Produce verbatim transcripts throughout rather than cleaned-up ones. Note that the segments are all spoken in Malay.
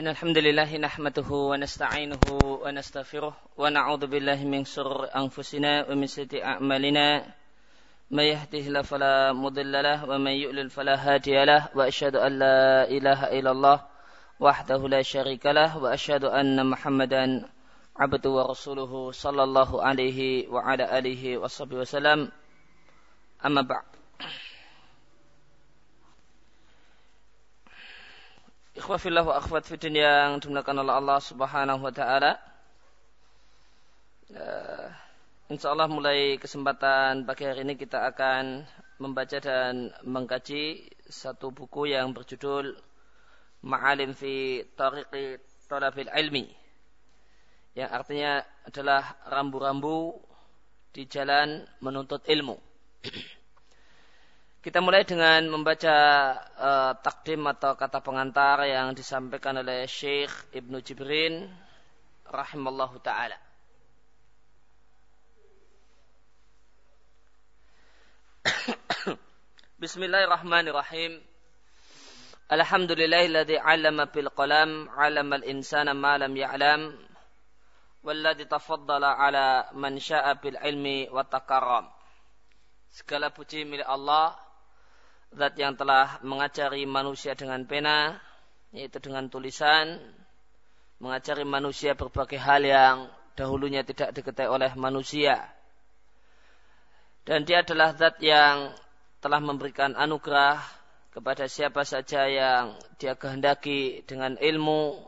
Innal hamdalillah nahmaduhu wa nasta'inuhu wa nastaghfiruh wa na'udzu billahi min shururi anfusina wa min sayyiati a'malina may yahdihillahu fala mudhillalah wa may yudlil fala hadiyalah wa asyhadu an la ilaha illallah wahdahu la syarikalah wa asyhadu anna Muhammadan 'abduhu wa rasuluhu sallallahu alaihi wa ala alihi washabihi wasallam amma ba'd. Ikhwah fillah wa akhwat fiddin yang dimuliakan oleh Allah Subhanahu wa taala. Uh, insyaallah mulai kesempatan pagi hari ini kita akan membaca dan mengkaji satu buku yang berjudul Ma'alim fi Tariqi Talabil Ilmi, yang artinya adalah rambu-rambu di jalan menuntut ilmu. Kita mulai dengan membaca uh, takdim atau kata pengantar yang disampaikan oleh Syekh Ibnu Jibrin rahimallahu ta'ala. Bismillahirrahmanirrahim. Alhamdulillahilladzi 'allama bil qalam, 'allamal insana ma lam ya'lam, walladzi tafaddala 'ala man syaa'a bil ilmi wa takarram. Segala puji milik Allah, zat yang telah mengajari manusia dengan pena, yaitu dengan tulisan, mengajari manusia berbagai hal yang dahulunya tidak diketahui oleh manusia. Dan dia adalah zat yang telah memberikan anugerah kepada siapa saja yang dia kehendaki dengan ilmu,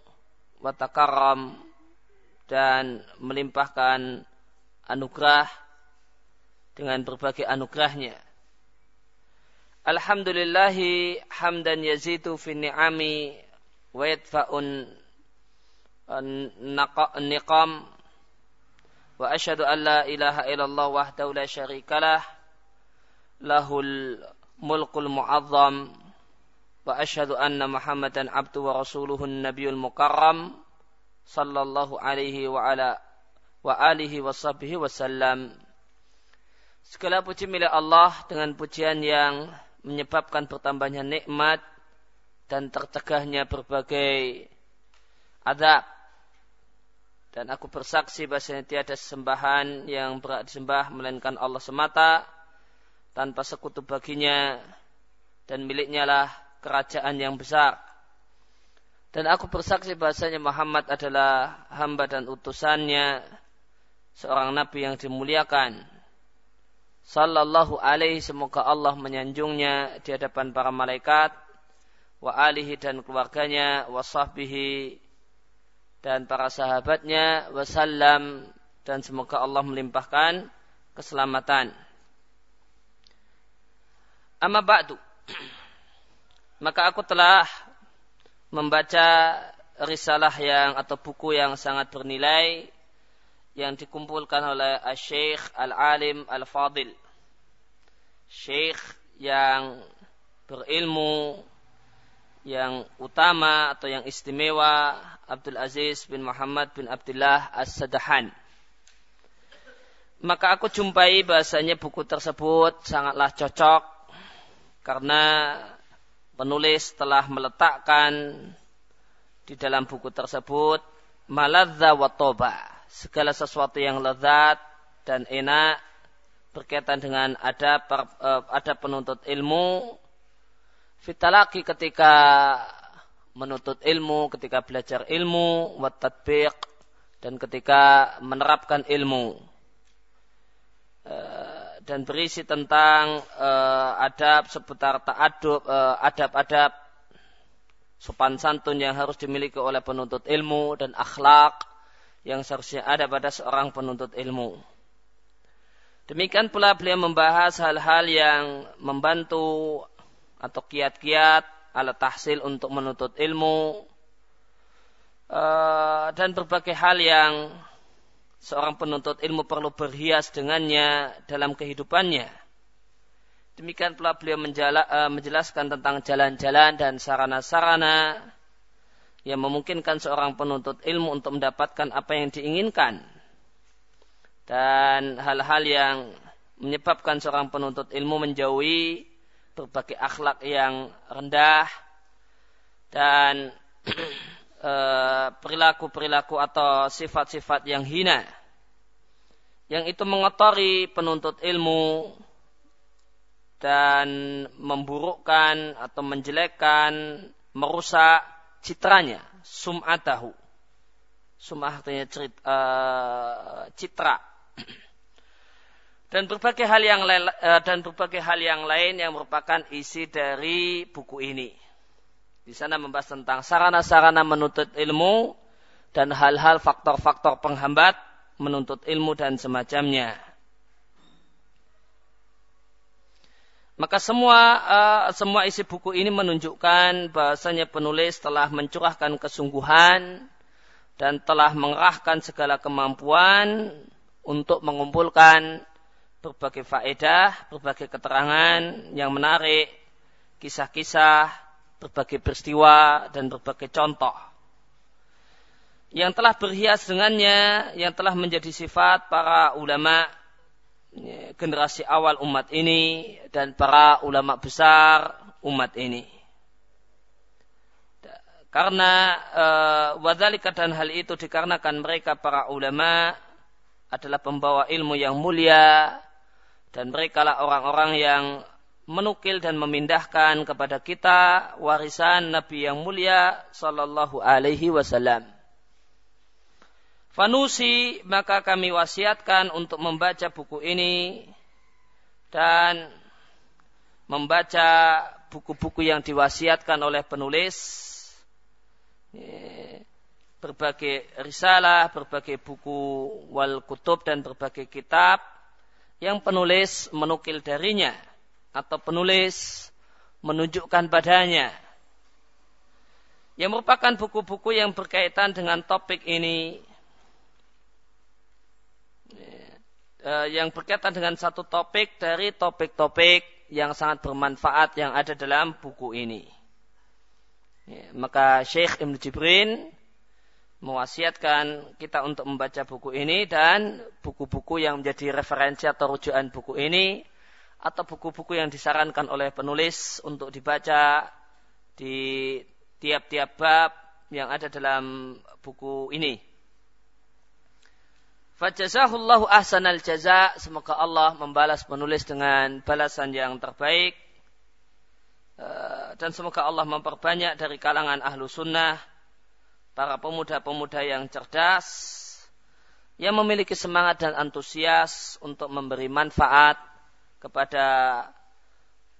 wa takarram, dan melimpahkan anugerah dengan berbagai anugerahnya. Alhamdulillahi hamdan yazidu fi ni'ami wa yadfa'un niqam, wa asyhadu an la ilaha illallah wahdahu la syarikalah lahul mulkul mu'azzam, wa asyhadu anna Muhammadan abduhu wa rasuluhu nabiyul mukarram sallallahu alaihi wa ala wa alihi wa sahbihi wasallam. Segala puji milik Allah dengan pujian yang menyebabkan bertambahnya nikmat dan tercegahnya berbagai azab. Dan aku bersaksi bahwasanya tiada sesembahan yang berhak disembah melainkan Allah semata, tanpa sekutu baginya, dan miliknya lah kerajaan yang besar. Dan aku bersaksi bahwasanya Muhammad adalah hamba dan utusannya, seorang nabi yang dimuliakan. Sallallahu alaihi, semoga Allah menyanjungnya di hadapan para malaikat, wa alihi dan keluarganya, wa sahbihi dan para sahabatnya, wa sallam, dan semoga Allah melimpahkan keselamatan. Amma ba'du. Maka aku telah membaca risalah yang atau buku yang sangat bernilai yang dikumpulkan oleh Syekh Al-Alim Al-Fadil, Syekh yang berilmu, yang utama atau yang istimewa, Abdul Aziz bin Muhammad bin Abdullah As-Sadahan. Maka aku jumpai bahasanya buku tersebut sangatlah cocok, karena penulis telah meletakkan di dalam buku tersebut maladzah wa tobah, segala sesuatu yang lezat dan enak berkaitan dengan adab adab penuntut ilmu, fitalaki ketika menuntut ilmu, ketika belajar ilmu, wa tatbiq, dan ketika menerapkan ilmu, dan berisi tentang adab seputar ta'adub, adab-adab sopan santun yang harus dimiliki oleh penuntut ilmu, dan akhlak yang seharusnya ada pada seorang penuntut ilmu. Demikian pula beliau membahas hal-hal yang membantu atau kiat-kiat alat tahsil untuk menuntut ilmu, dan berbagai hal yang seorang penuntut ilmu perlu berhias dengannya dalam kehidupannya. Demikian pula beliau menjelaskan tentang jalan-jalan dan sarana-sarana yang memungkinkan seorang penuntut ilmu untuk mendapatkan apa yang diinginkan, dan hal-hal yang menyebabkan seorang penuntut ilmu menjauhi berbagai akhlak yang rendah, dan perilaku-perilaku atau sifat-sifat yang hina, yang itu mengotori penuntut ilmu dan memburukkan atau menjelekkan, merusak citranya, sum'atahu. Sum'ah artinya citra, uh, citra. Dan berbagai hal yang lain, dan berbagai hal yang lain yang merupakan isi dari buku ini. Di sana membahas tentang sarana-sarana menuntut ilmu dan hal-hal faktor-faktor penghambat menuntut ilmu dan semacamnya. Maka semua uh, semua isi buku ini menunjukkan bahasanya penulis telah mencurahkan kesungguhan dan telah mengerahkan segala kemampuan untuk mengumpulkan berbagai faedah, berbagai keterangan yang menarik, kisah-kisah, berbagai peristiwa dan berbagai contoh yang telah berhias dengannya, yang telah menjadi sifat para ulama generasi awal umat ini dan para ulama besar umat ini. Karena e, wadzalika, dan hal itu dikarenakan mereka para ulama adalah pembawa ilmu yang mulia dan merekalah orang-orang yang menukil dan memindahkan kepada kita warisan Nabi yang mulia sallallahu alaihi wasallam. Fanusi, maka kami wasiatkan untuk membaca buku ini dan membaca buku-buku yang diwasiatkan oleh penulis, berbagai risalah, berbagai buku wal kutub dan berbagai kitab yang penulis menukil darinya atau penulis menunjukkan padanya, yang merupakan buku-buku yang berkaitan dengan topik ini, yang berkaitan dengan satu topik dari topik-topik yang sangat bermanfaat yang ada dalam buku ini. Maka Syekh Ibnu Jibrin mewasiatkan kita untuk membaca buku ini dan buku-buku yang menjadi referensi atau rujukan buku ini, atau buku-buku yang disarankan oleh penulis untuk dibaca di tiap-tiap bab yang ada dalam buku ini. Fajazahullahu ahsanal jaza, semoga Allah membalas penulis dengan balasan yang terbaik, dan semoga Allah memperbanyak dari kalangan ahlu sunnah para pemuda-pemuda yang cerdas, yang memiliki semangat dan antusias untuk memberi manfaat kepada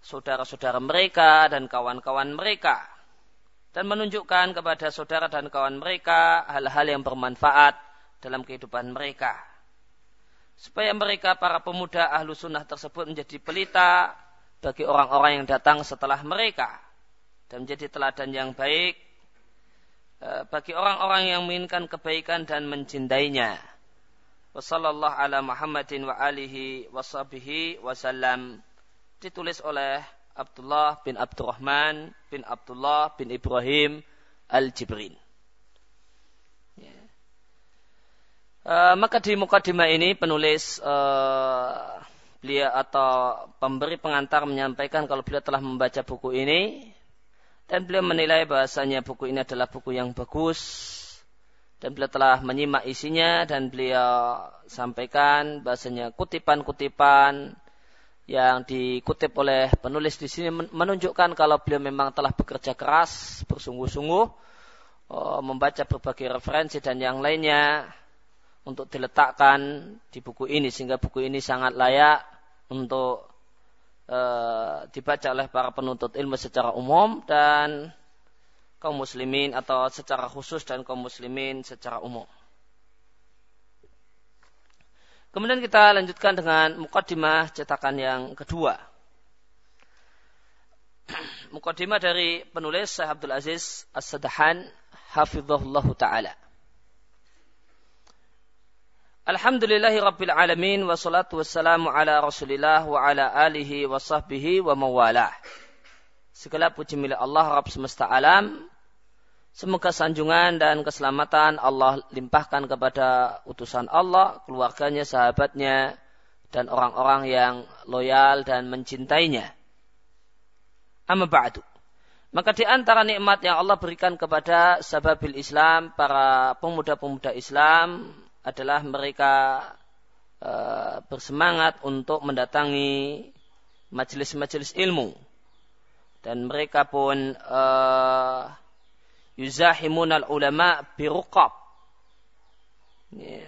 saudara-saudara mereka dan kawan-kawan mereka, dan menunjukkan kepada saudara dan kawan mereka hal-hal yang bermanfaat dalam kehidupan mereka, supaya mereka para pemuda ahlu sunnah tersebut menjadi pelita bagi orang-orang yang datang setelah mereka, dan menjadi teladan yang baik bagi orang-orang yang menginginkan kebaikan dan mencintainya. Wassallallahu ala Muhammadin wa alihi wa sahbihi wa sallam. Ditulis oleh Abdullah bin Abdurrahman bin Abdullah bin Ibrahim al-Jibrin. Ya. Uh, maka di mukadimah ini penulis uh, beliau atau pemberi pengantar menyampaikan kalau beliau telah membaca buku ini dan beliau menilai bahasanya buku ini adalah buku yang bagus. Dan beliau telah menyimak isinya dan beliau sampaikan bahasanya kutipan-kutipan yang dikutip oleh penulis di sini menunjukkan kalau beliau memang telah bekerja keras, bersungguh-sungguh, membaca berbagai referensi dan yang lainnya untuk diletakkan di buku ini, sehingga buku ini sangat layak untuk e, dibaca oleh para penuntut ilmu secara umum dan kaum muslimin atau secara khusus dan kaum muslimin secara umum. Kemudian kita lanjutkan dengan mukaddimah cetakan yang kedua. Mukaddimah dari penulis Syekh Abdul Aziz As-Sadahan hafizahullah ta'ala. Alhamdulillahi rabbil alamin wa salatu wassalamu ala rasulillah wa ala alihi wa sahbihi wa mawalah. Segala puji milik Allah Rabb semesta alam. Semoga sanjungan dan keselamatan Allah limpahkan kepada utusan Allah, keluarganya, sahabatnya, dan orang-orang yang loyal dan mencintainya. Amma ba'du. Maka di antara nikmat yang Allah berikan kepada sahabatul Islam, para pemuda-pemuda Islam, adalah mereka e, bersemangat untuk mendatangi majelis-majelis ilmu. Dan mereka pun e, yuzahimunal ulama biruqab.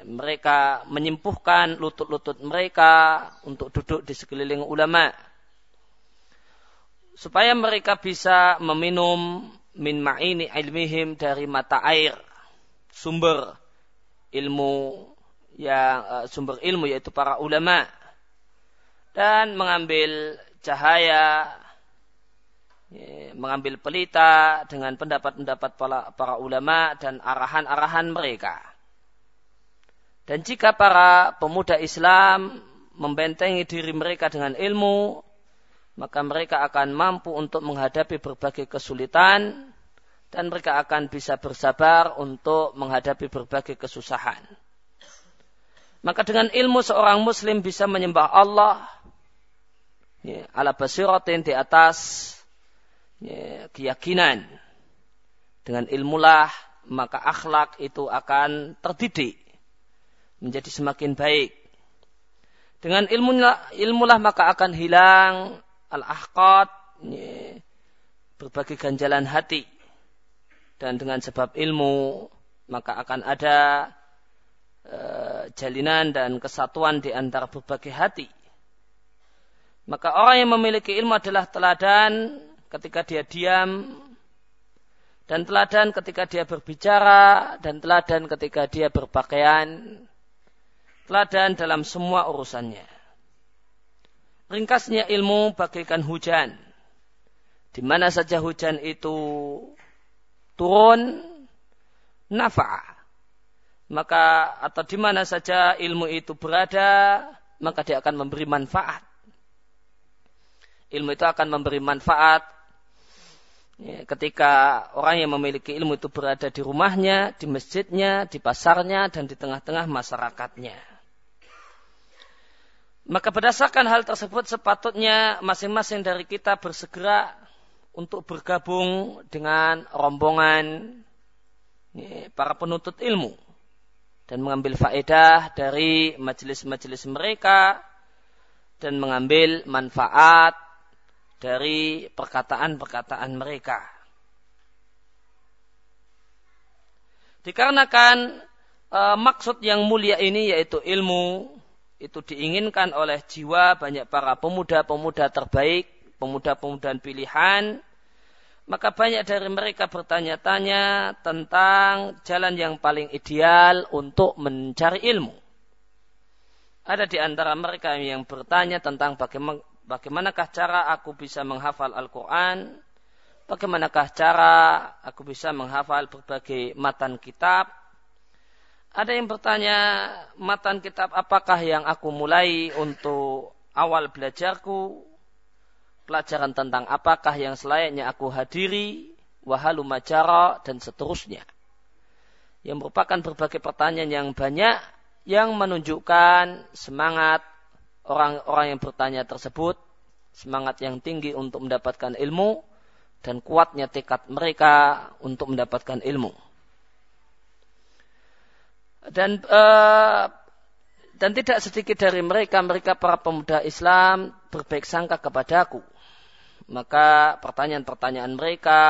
Mereka menyempuhkan lutut-lutut mereka untuk duduk di sekeliling ulama, supaya mereka bisa meminum min ma'ini ilmihim, dari mata air sumber ilmu yang sumber ilmu yaitu para ulama, dan mengambil cahaya, mengambil pelita dengan pendapat-pendapat para ulama dan arahan-arahan mereka. Dan jika para pemuda Islam membentengi diri mereka dengan ilmu, maka mereka akan mampu untuk menghadapi berbagai kesulitan, dan mereka akan bisa bersabar untuk menghadapi berbagai kesusahan. Maka dengan ilmu seorang muslim bisa menyembah Allah ya, ala basiratin, di atas ya, keyakinan. Dengan ilmulah maka akhlak itu akan terdidik menjadi semakin baik. Dengan ilmulah, ilmulah maka akan hilang al-ahqad, berbagai ganjalan hati. Dan dengan sebab ilmu, maka akan ada e, jalinan dan kesatuan di antara berbagai hati. Maka orang yang memiliki ilmu adalah teladan ketika dia diam, dan teladan ketika dia berbicara, dan teladan ketika dia berpakaian, teladan dalam semua urusannya. Ringkasnya, ilmu bagaikan hujan. Di mana saja hujan itu turun, nafa'. Maka, atau di mana saja ilmu itu berada, maka dia akan memberi manfaat. Ilmu itu akan memberi manfaat ketika orang yang memiliki ilmu itu berada di rumahnya, di masjidnya, di pasarnya, dan di tengah-tengah masyarakatnya. Maka berdasarkan hal tersebut sepatutnya masing-masing dari kita bersegera untuk bergabung dengan rombongan para penuntut ilmu dan mengambil faedah dari majelis-majelis mereka dan mengambil manfaat dari perkataan-perkataan mereka. Dikarenakan e, maksud yang mulia ini yaitu ilmu, itu diinginkan oleh jiwa banyak para pemuda-pemuda terbaik, pemuda-pemuda pilihan. Maka banyak dari mereka bertanya-tanya tentang jalan yang paling ideal untuk mencari ilmu. Ada di antara mereka yang bertanya tentang bagaimana, bagaimanakah cara aku bisa menghafal Al-Quran, bagaimanakah cara aku bisa menghafal berbagai matan kitab. Ada yang bertanya, matan kitab apakah yang aku mulai untuk awal belajarku? Pelajaran tentang apakah yang selayaknya aku hadiri? Wahaluma jara, dan seterusnya. Yang merupakan berbagai pertanyaan yang banyak yang menunjukkan semangat orang-orang yang bertanya tersebut, semangat yang tinggi untuk mendapatkan ilmu, dan kuatnya tekad mereka untuk mendapatkan ilmu. Dan uh, dan tidak sedikit dari mereka, mereka para pemuda Islam berbaik sangka kepada aku. Maka pertanyaan-pertanyaan mereka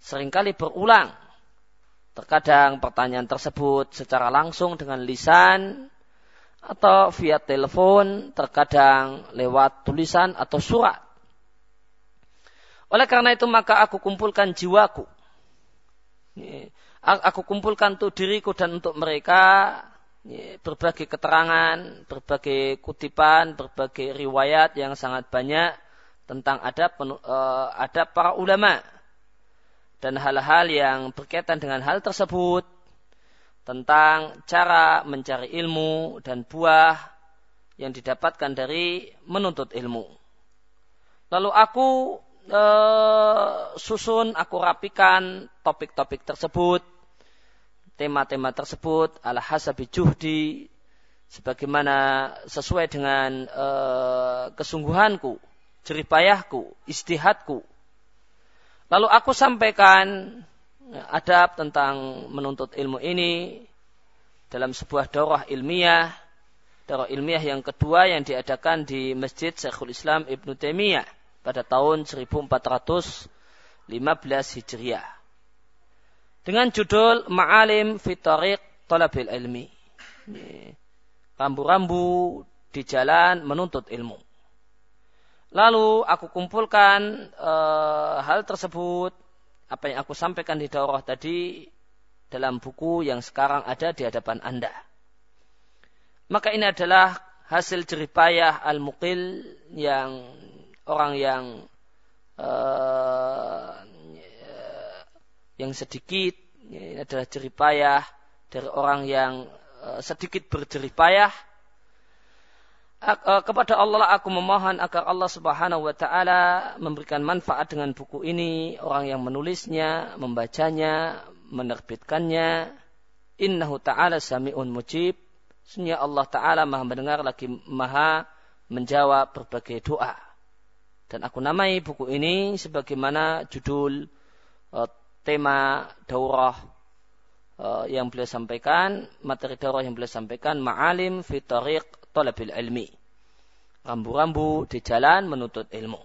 seringkali berulang. Terkadang pertanyaan tersebut secara langsung dengan lisan atau via telepon, terkadang lewat tulisan atau surat. Oleh karena itu maka aku kumpulkan jiwaku. Ini. Aku kumpulkan untuk diriku dan untuk mereka berbagai keterangan, berbagai kutipan, berbagai riwayat yang sangat banyak tentang adab, adab para ulama. Dan hal-hal yang berkaitan dengan hal tersebut, tentang cara mencari ilmu dan buah yang didapatkan dari menuntut ilmu. Lalu aku eh, susun, aku rapikan topik-topik tersebut, tema-tema tersebut ala hasabi juhdi, sebagaimana sesuai dengan e, kesungguhanku, jerih payahku, istihadku. Lalu aku sampaikan adab tentang menuntut ilmu ini dalam sebuah daurah ilmiah, daurah ilmiah yang kedua yang diadakan di Masjid Syekhul Islam Ibnu Taimiyah pada tahun seribu empat ratus lima belas Hijriah. Dengan judul Ma'alim fi Tariqi Talabil Ilmi. Rambu-rambu di jalan menuntut ilmu. Lalu aku kumpulkan e, hal tersebut, apa yang aku sampaikan di daurah tadi, dalam buku yang sekarang ada di hadapan Anda. Maka ini adalah hasil jeripayah al-muqil, yang orang yang e, yang sedikit, ini adalah jeripayah dari orang yang e, sedikit berjeripayah. Kepada Allah aku memohon agar Allah Subhanahu wa Ta'ala memberikan manfaat dengan buku ini, orang yang menulisnya, membacanya, menerbitkannya. Innahu ta'ala sami'un mujib. Sesungguhnya Allah Ta'ala maha mendengar lagi maha menjawab berbagai doa. Dan aku namai buku ini sebagaimana judul tema daurah yang beliau sampaikan, materi daurah yang beliau sampaikan, Ma'alim fi Tariqi Talabil Ilmi, rambu-rambu di jalan menuntut ilmu.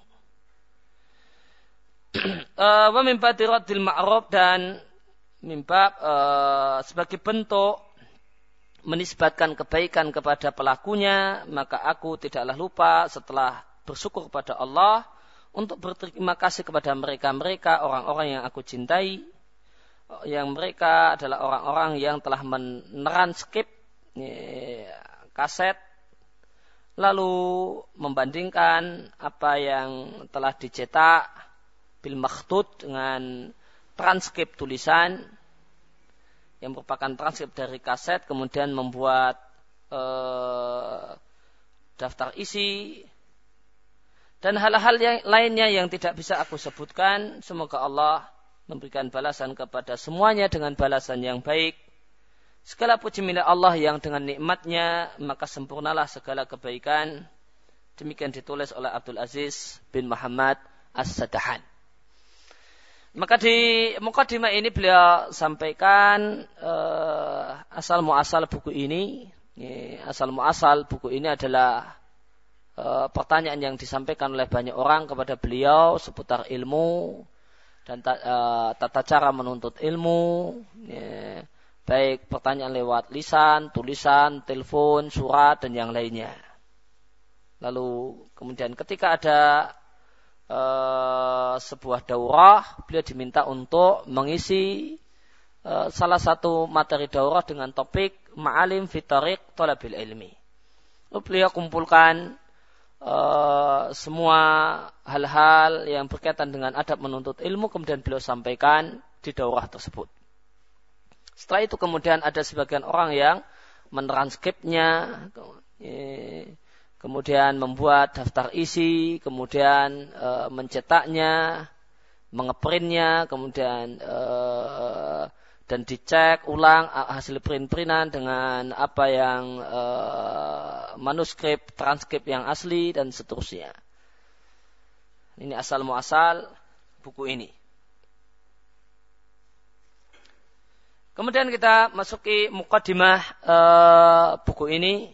Wa min badiradil ma'ruf, dan mimbab uh, sebagai bentuk menisbatkan kebaikan kepada pelakunya, maka aku tidaklah lupa setelah bersyukur kepada Allah untuk berterima kasih kepada mereka-mereka orang-orang yang aku cintai, yang mereka adalah orang-orang yang telah meneranskip kaset lalu membandingkan apa yang telah dicetak bil makhtut dengan transkrip tulisan yang merupakan transkrip dari kaset, kemudian membuat eh, daftar isi dan hal-hal yang lainnya yang tidak bisa aku sebutkan. Semoga Allah memberikan balasan kepada semuanya dengan balasan yang baik. Segala puji milik Allah yang dengan nikmatnya maka sempurnalah segala kebaikan. Demikian ditulis oleh Abdul Aziz bin Muhammad As-Sadahan. Maka di mukadimah ini beliau sampaikan eh, asal muasal buku ini. Asal muasal buku ini adalah eh, pertanyaan yang disampaikan oleh banyak orang kepada beliau seputar ilmu dan ta, eh, tata cara menuntut ilmu. Ya. Baik pertanyaan lewat lisan, tulisan, telepon, surat, dan yang lainnya. Lalu kemudian ketika ada e, sebuah daurah, beliau diminta untuk mengisi e, salah satu materi daurah dengan topik Ma'alim fi Tariqi Talabil Ilmi. Lalu beliau kumpulkan e, semua hal-hal yang berkaitan dengan adab menuntut ilmu, kemudian beliau sampaikan di daurah tersebut. Setelah itu kemudian ada sebagian orang yang mentranskripnya, kemudian membuat daftar isi, kemudian e, mencetaknya, mengeprintnya, kemudian e, dan dicek ulang hasil print-printan dengan apa yang e, manuskrip, transkrip yang asli dan seterusnya. Ini asal muasal buku ini. Kemudian kita masuki mukadimah e, buku ini.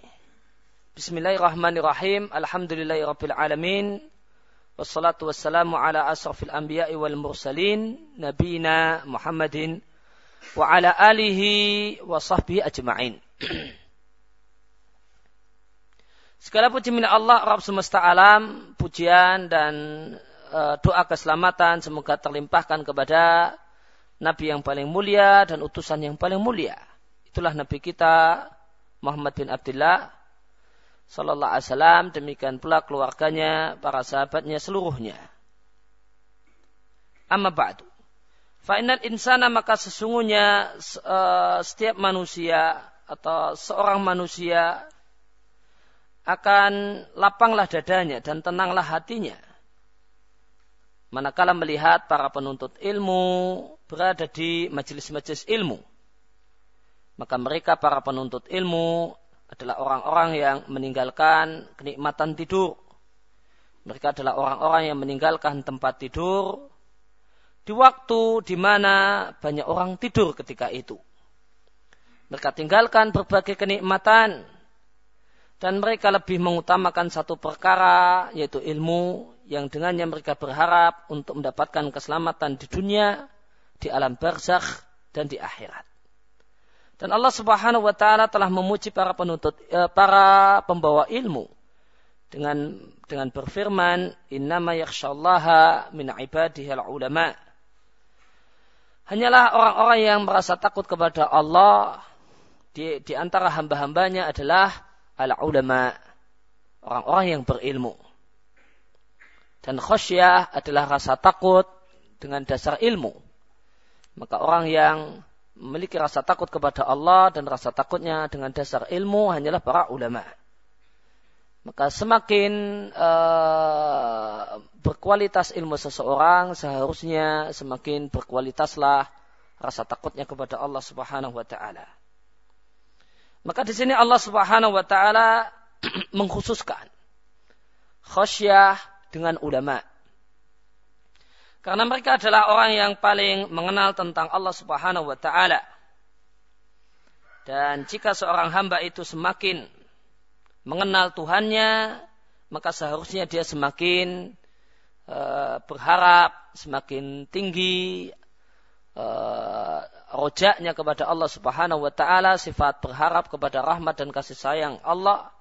Bismillahirrahmanirrahim. Alhamdulillahirabbil alamin. Wassalatu wassalamu ala asrafil anbiya'i wal mursalin, nabiyina Muhammadin wa ala alihi wa sahbihi ajma'in. Segala puji milik Allah Rabb semesta alam, pujian dan e, doa keselamatan semoga terlimpahkan kepada Nabi yang paling mulia dan utusan yang paling mulia. Itulah Nabi kita Muhammad bin Abdullah sallallahu alaihi wasallam, demikian pula keluarganya, para sahabatnya seluruhnya. Amma ba'du. Fa innal insana, maka sesungguhnya uh, setiap manusia atau seorang manusia akan lapanglah dadanya dan tenanglah hatinya manakala melihat para penuntut ilmu berada di majelis-majelis ilmu. Maka mereka para penuntut ilmu adalah orang-orang yang meninggalkan kenikmatan tidur. Mereka adalah orang-orang yang meninggalkan tempat tidur di waktu di mana banyak orang tidur ketika itu. Mereka tinggalkan berbagai kenikmatan dan mereka lebih mengutamakan satu perkara, yaitu ilmu, yang dengannya mereka berharap untuk mendapatkan keselamatan di dunia, di alam barzakh dan di akhirat. Dan Allah Subhanahu wa taala telah memuji para penuntut para pembawa ilmu dengan dengan berfirman, innama yakhsyallaha min ibadihil ulama. Hanyalah orang-orang yang merasa takut kepada Allah di, di antara hamba-hambanya adalah al-ulama, orang-orang yang berilmu. Dan khosyah adalah rasa takut dengan dasar ilmu. Maka orang yang memiliki rasa takut kepada Allah dan rasa takutnya dengan dasar ilmu hanyalah para ulama. Maka semakin uh, berkualitas ilmu seseorang, seharusnya semakin berkualitaslah rasa takutnya kepada Allah Subhanahu wa taala. Maka di sini Allah Subhanahu wa taala mengkhususkan khasyah dengan ulama. Karena mereka adalah orang yang paling mengenal tentang Allah Subhanahu wa taala. Dan jika seorang hamba itu semakin mengenal Tuhannya, maka seharusnya dia semakin e, berharap, semakin tinggi e, rojaknya kepada Allah Subhanahu wa taala, sifat berharap kepada rahmat dan kasih sayang Allah.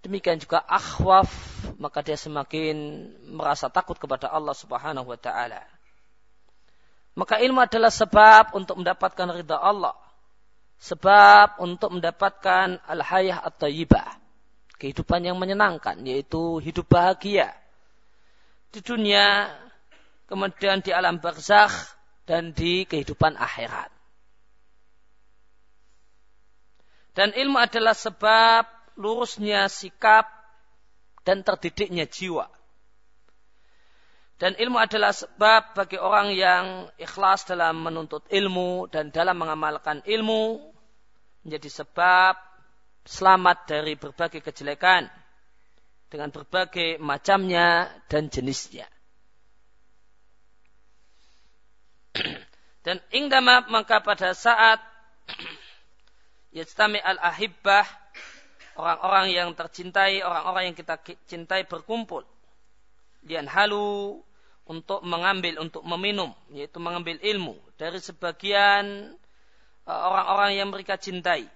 Demikian juga akhwaf, maka dia semakin merasa takut kepada Allah Subhanahu wa taala. Maka ilmu adalah sebab untuk mendapatkan ridha Allah, sebab untuk mendapatkan al-hayah at-thayyibah, kehidupan yang menyenangkan, yaitu hidup bahagia di dunia, kemudian di alam barzakh dan di kehidupan akhirat. Dan ilmu adalah sebab lurusnya sikap dan terdidiknya jiwa. Dan ilmu adalah sebab bagi orang yang ikhlas dalam menuntut ilmu dan dalam mengamalkan ilmu, menjadi sebab selamat dari berbagai kejelekan dengan berbagai macamnya dan jenisnya. Dan ingdama, maka pada saat yastami al-ahibbah, orang-orang yang tercintai, orang-orang yang kita cintai berkumpul, lian halu, untuk mengambil, untuk meminum, yaitu mengambil ilmu dari sebagian orang-orang yang mereka cintai.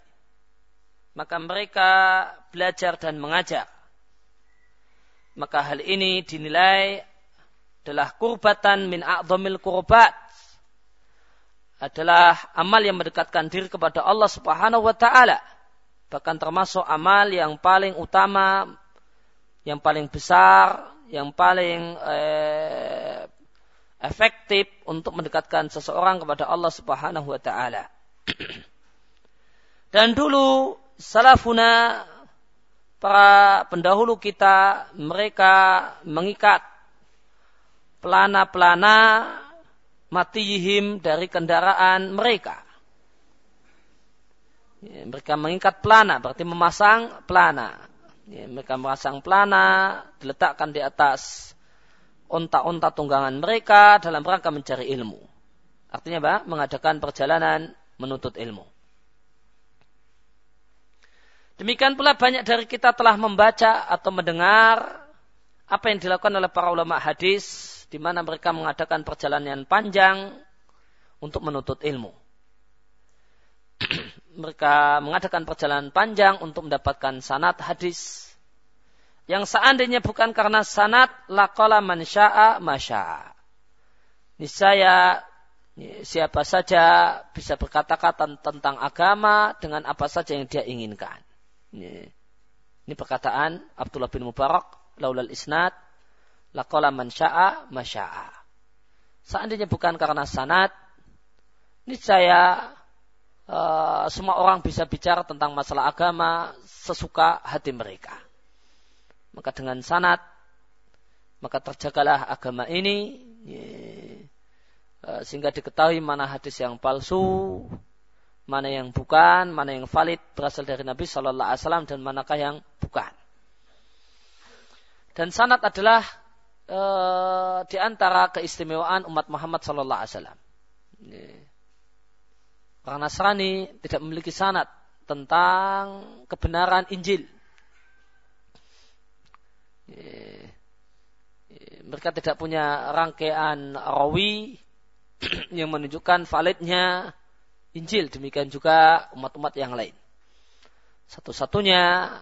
Maka mereka belajar dan mengajar. Maka hal ini dinilai adalah kurbatan min a'dhamil kurbat, adalah amal yang mendekatkan diri kepada Allah Subhanahu wa taala. Bahkan termasuk amal yang paling utama, yang paling besar, yang paling eh, efektif untuk mendekatkan seseorang kepada Allah Subhanahu wa taala. Dan dulu salafuna, para pendahulu kita, mereka mengikat pelana-pelana matihim dari kendaraan mereka. Ya, mereka mengikat pelana, berarti memasang pelana. Ya, mereka memasang pelana, diletakkan di atas unta-unta tunggangan mereka dalam rangka mencari ilmu. Artinya apa? Mengadakan perjalanan menuntut ilmu. Demikian pula banyak dari kita telah membaca atau mendengar apa yang dilakukan oleh para ulama hadis, di mana mereka mengadakan perjalanan panjang untuk menuntut ilmu. Mereka mengadakan perjalanan panjang untuk mendapatkan sanad hadis, yang seandainya bukan karena sanad, laqala man syaa ma syaa, niscaya siapa saja bisa berkata-kata tentang agama dengan apa saja yang dia inginkan. Ini perkataan Abdullah bin Mubarak, laulal isnad laqala man syaa ma syaa. Seandainya bukan karena sanad, niscaya Uh, semua orang bisa bicara tentang masalah agama sesuka hati mereka. Maka dengan sanad, maka terjagalah agama ini, yeah. uh, sehingga diketahui mana hadis yang palsu, mana yang bukan, mana yang valid berasal dari Nabi Sallallahu Alaihi Wasallam dan manakah yang bukan. Dan sanad adalah uh, di antara keistimewaan umat Muhammad sallallahu alaihi wasallam. Orang Nasrani tidak memiliki sanad tentang kebenaran Injil. Mereka tidak punya rangkaian rawi yang menunjukkan validnya Injil. Demikian juga umat-umat yang lain. Satu-satunya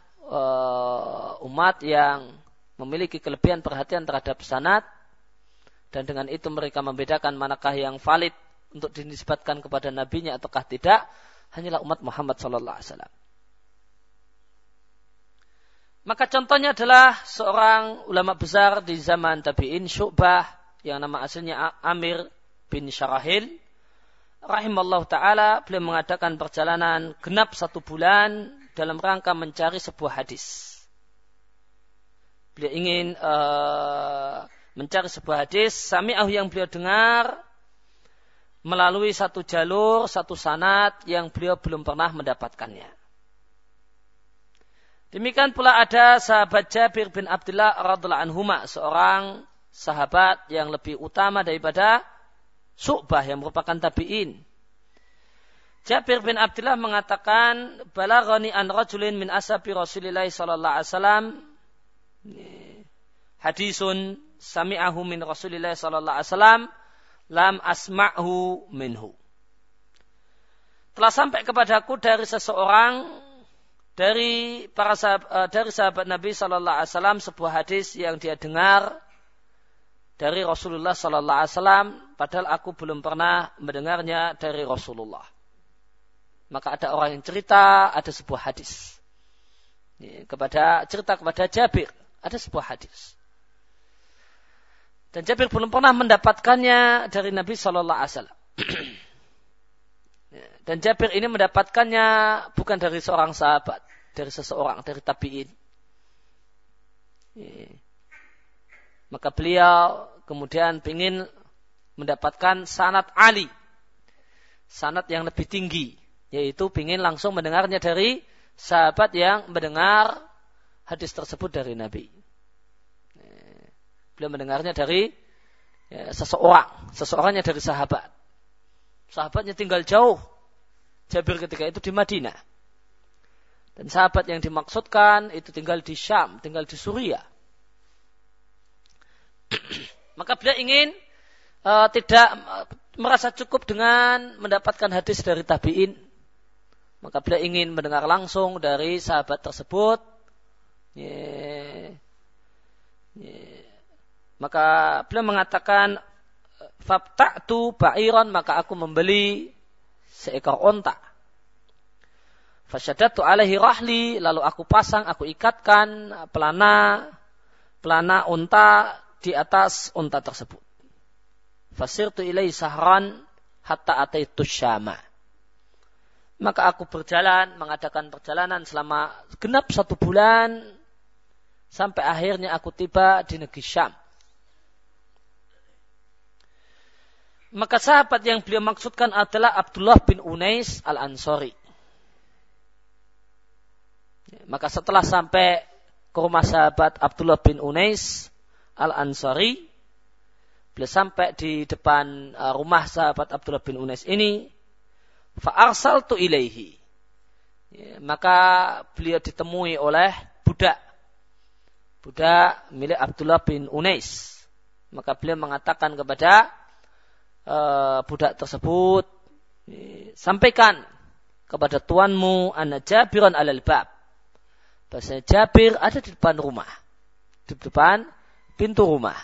umat yang memiliki kelebihan perhatian terhadap sanad, dan dengan itu mereka membedakan manakah yang valid untuk dinisbatkan kepada nabinya ataukah tidak, hanyalah umat Muhammad sallallahu alaihi wasallam. Maka contohnya adalah seorang ulama besar di zaman tabi'in, Syu'bah, yang nama aslinya Amir bin Syarahil, rahimallahu ta'ala. Beliau mengadakan perjalanan genap satu bulan dalam rangka mencari sebuah hadis. Beliau ingin uh, mencari sebuah hadis. Sami'ahu, yang beliau dengar melalui satu jalur, satu sanad yang beliau belum pernah mendapatkannya. Demikian pula ada sahabat Jabir bin Abdullah radhiallahu anhuma, seorang sahabat yang lebih utama daripada Syu'bah yang merupakan tabi'in. Jabir bin Abdullah mengatakan, "Balaghani an rajulin min ashabi Rasulillah sallallahu alaihi wasallam hadisun sami'ahu min Rasulillah sallallahu alaihi wasallam lam asma'hu minhu." Telah sampai kepadaku dari seseorang dari para sahabat, dari sahabat Nabi sallallahu alaihi wasallam sebuah hadis yang dia dengar dari Rasulullah sallallahu alaihi wasallam, padahal aku belum pernah mendengarnya dari Rasulullah. Maka ada orang yang cerita ada sebuah hadis. Kepada cerita kepada Jabir ada sebuah hadis. Dan Jabir belum pernah mendapatkannya dari Nabi sallallahu alaihi wasallam. Dan Jabir ini mendapatkannya bukan dari seorang sahabat, dari seseorang, dari tabi'in. Maka beliau kemudian ingin mendapatkan sanad Ali, sanad yang lebih tinggi, yaitu ingin langsung mendengarnya dari sahabat yang mendengar hadis tersebut dari Nabi. Beliau mendengarnya dari ya, seseorang, seseorangnya dari sahabat. Sahabatnya tinggal jauh. Jabir ketika itu di Madinah. Dan sahabat yang dimaksudkan itu tinggal di Syam, tinggal di Suriah. Maka beliau ingin uh, tidak uh, merasa cukup dengan mendapatkan hadis dari tabi'in. Maka beliau ingin mendengar langsung dari sahabat tersebut. Yeah. Yeah. Maka beliau mengatakan, "Fabta'tu ba'iran", maka aku membeli seekor onta. "Fasyadatu alaihi rahli", lalu aku pasang, aku ikatkan pelana pelana onta di atas onta tersebut. "Fasirtu ilaihi sahran hatta ataitu Syama", maka aku berjalan, mengadakan perjalanan selama genap satu bulan, sampai akhirnya aku tiba di negeri Syam. Maka sahabat yang beliau maksudkan adalah Abdullah bin Unais al-Ansari. Maka setelah sampai ke rumah sahabat Abdullah bin Unais al-Ansari, beliau sampai di depan rumah sahabat Abdullah bin Unais ini, fa'arsaltu ilaihi, maka beliau ditemui oleh budak, budak milik Abdullah bin Unais. Maka beliau mengatakan kepada Uh, budak tersebut, "Sampaikan kepada tuanmu anak Jabiran alal bab", bahasanya Jabir ada di depan rumah, di depan pintu rumah.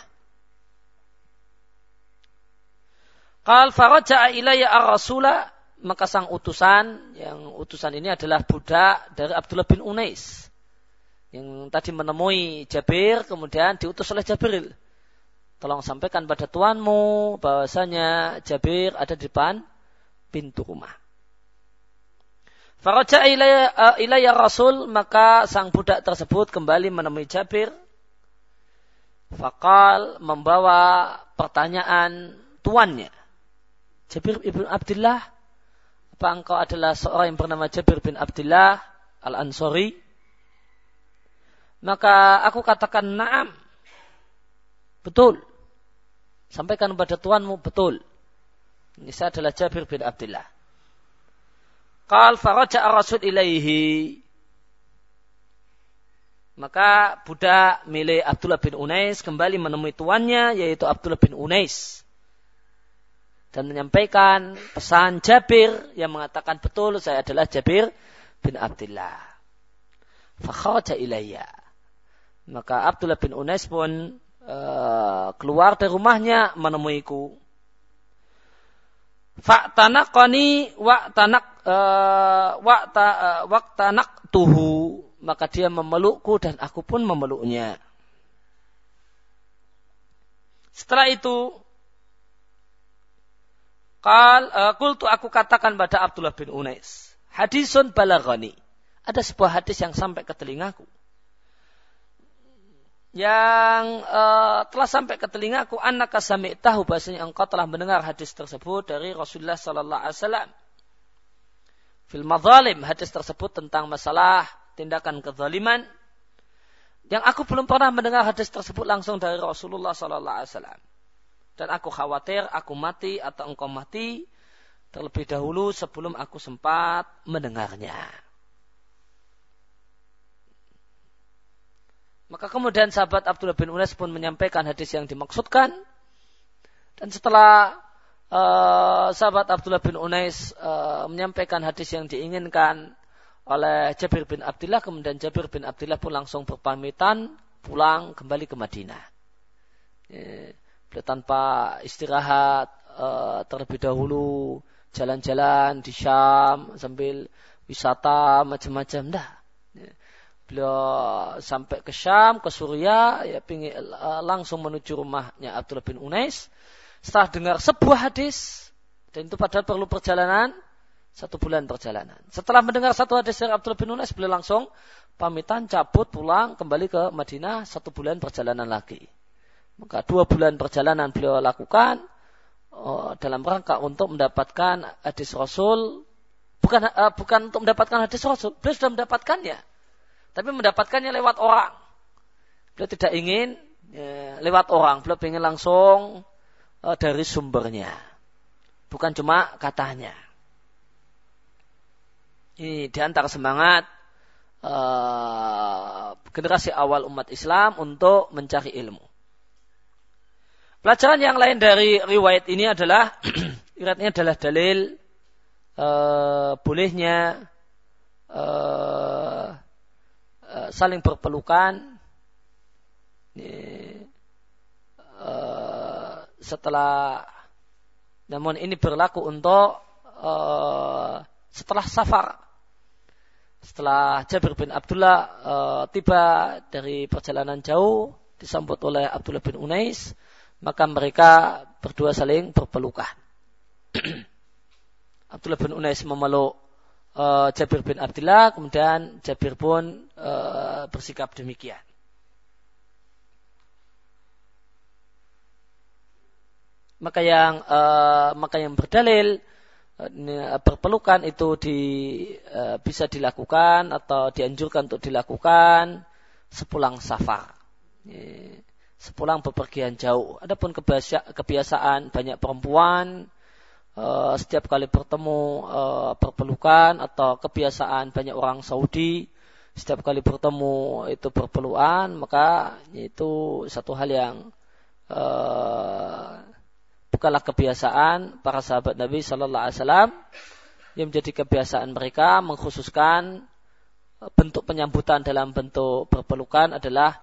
"Qal faraja'a ilayya ar-rasula", maka sang utusan, yang utusan ini adalah budak dari Abdullah bin Unais yang tadi menemui Jabir, kemudian diutus oleh Jabril, "Tolong sampaikan pada tuanmu bahwasanya Jabir ada di depan pintu rumah." Faraja ilayya, ilayya Rasul, maka sang budak tersebut kembali menemui Jabir. Faqal, membawa pertanyaan tuannya, "Jabir ibn Abdullah, apa engkau adalah seorang yang bernama Jabir bin Abdullah al-Ansari?" Maka aku katakan, "Na'am", betul. Sampaikan kepada tuanmu, betul. Ini saya adalah Jabir bin Abdullah. Qal faraja'a rasul ilaihi. Maka budak milik Abdullah bin Unais kembali menemui tuannya, yaitu Abdullah bin Unais. Dan menyampaikan pesan Jabir yang mengatakan, betul, saya adalah Jabir bin Abdullah. Fakharaja ilayya. Maka Abdullah bin Unais pun uh, keluar dari rumahnya menemuiku. Fa'tanaqani wa'tanaq uh, wa'ta uh, wa'tanaqtuhu. Maka dia memelukku dan aku pun memeluknya. Setelah itu, qal qultu, aku katakan pada Abdullah bin Unais, hadisun balaghani, ada sebuah hadis yang sampai ke telingaku, yang uh, telah sampai ke telingaku, annaka sami'tahu, bahasanya engkau telah mendengar hadis tersebut dari Rasulullah sallallahu alaihi wasallam. Fil madzalim, hadis tersebut tentang masalah tindakan kezaliman, yang aku belum pernah mendengar hadis tersebut langsung dari Rasulullah sallallahu alaihi wasallam. Dan aku khawatir aku mati atau engkau mati terlebih dahulu sebelum aku sempat mendengarnya. Maka kemudian sahabat Abdullah bin Unais pun menyampaikan hadis yang dimaksudkan. Dan setelah uh, sahabat Abdullah bin Unais uh, menyampaikan hadis yang diinginkan oleh Jabir bin Abdullah, kemudian Jabir bin Abdullah pun langsung berpamitan pulang kembali ke Madinah. Beliau tanpa istirahat e, terlebih dahulu jalan-jalan di Syam sambil wisata macam-macam dah. Beliau sampai ke Syam, ke Suriah, ya, pingin, e, langsung menuju rumahnya Abdullah bin Unais. Setelah dengar sebuah hadis, dan itu padahal perlu perjalanan satu bulan perjalanan. Setelah mendengar satu hadis dari Abdullah bin Unais, beliau langsung pamitan cabut pulang kembali ke Madinah, satu bulan perjalanan lagi. Maka dua bulan perjalanan beliau lakukan oh, dalam rangka untuk mendapatkan hadis Rasul. Bukan uh, bukan untuk mendapatkan hadis Rasul. Beliau sudah mendapatkannya. Tapi mendapatkannya lewat orang. Beliau tidak ingin eh, lewat orang. Beliau ingin langsung uh, dari sumbernya. Bukan cuma katanya. Ini di antara semangat uh, generasi awal umat Islam untuk mencari ilmu. Pelajaran yang lain dari riwayat ini adalah riwayatnya adalah dalil uh, bolehnya uh, uh, saling berpelukan uh, setelah, namun ini berlaku untuk uh, setelah safar. Setelah Jabir bin Abdullah e, tiba dari perjalanan jauh, disambut oleh Abdullah bin Unais, maka mereka berdua saling berpelukan. Abdullah bin Unais memeluk e, Jabir bin Abdullah, kemudian Jabir pun e, bersikap demikian. Maka yang e, maka yang berdalil berpelukan itu di, e, bisa dilakukan atau dianjurkan untuk dilakukan sepulang safar, e, sepulang bepergian jauh. Adapun kebiasa, kebiasaan banyak perempuan e, setiap kali bertemu e, berpelukan, atau kebiasaan banyak orang Saudi setiap kali bertemu itu berpelukan, maka itu satu hal yang e, bukanlah kebiasaan para sahabat Nabi sallallahu alaihi wasallam. Yang menjadi kebiasaan mereka mengkhususkan bentuk penyambutan dalam bentuk berpelukan adalah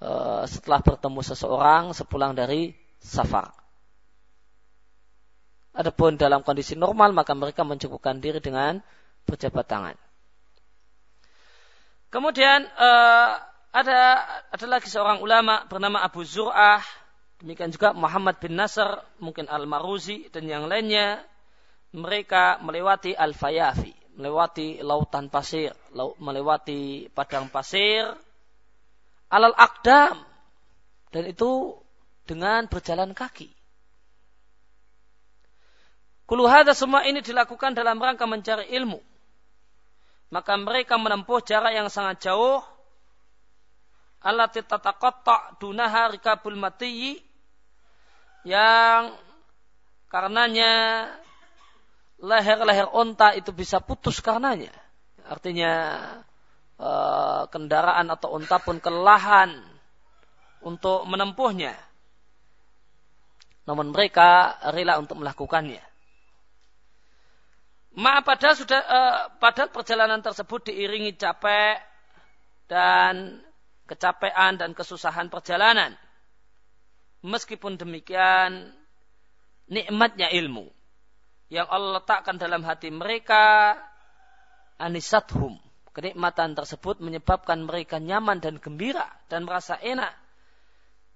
e, setelah bertemu seseorang sepulang dari safar. Adapun dalam kondisi normal, maka mereka mencukupkan diri dengan berjabat tangan. Kemudian e, ada ada lagi seorang ulama bernama Abu Zur'ah. Demikian juga Muhammad bin Nasr, mungkin Al-Maruzi, dan yang lainnya. Mereka melewati Al-Fayafi, melewati lautan pasir, melewati padang pasir, alal aqdam, dan itu dengan berjalan kaki. Kullu hadza, semua ini dilakukan dalam rangka mencari ilmu. Maka mereka menempuh jarak yang sangat jauh allati tataqatta' dunaha rikabul matiyyi, yang karenanya leher-leher onta itu bisa putus karenanya. Artinya kendaraan atau onta pun kelelahan untuk menempuhnya, namun mereka rela untuk melakukannya. Ma padahal sudah eh, padahal perjalanan tersebut diiringi capek dan kecapean dan kesusahan perjalanan. Meskipun demikian, nikmatnya ilmu yang Allah letakkan dalam hati mereka, anisathum, kenikmatan tersebut menyebabkan mereka nyaman dan gembira dan merasa enak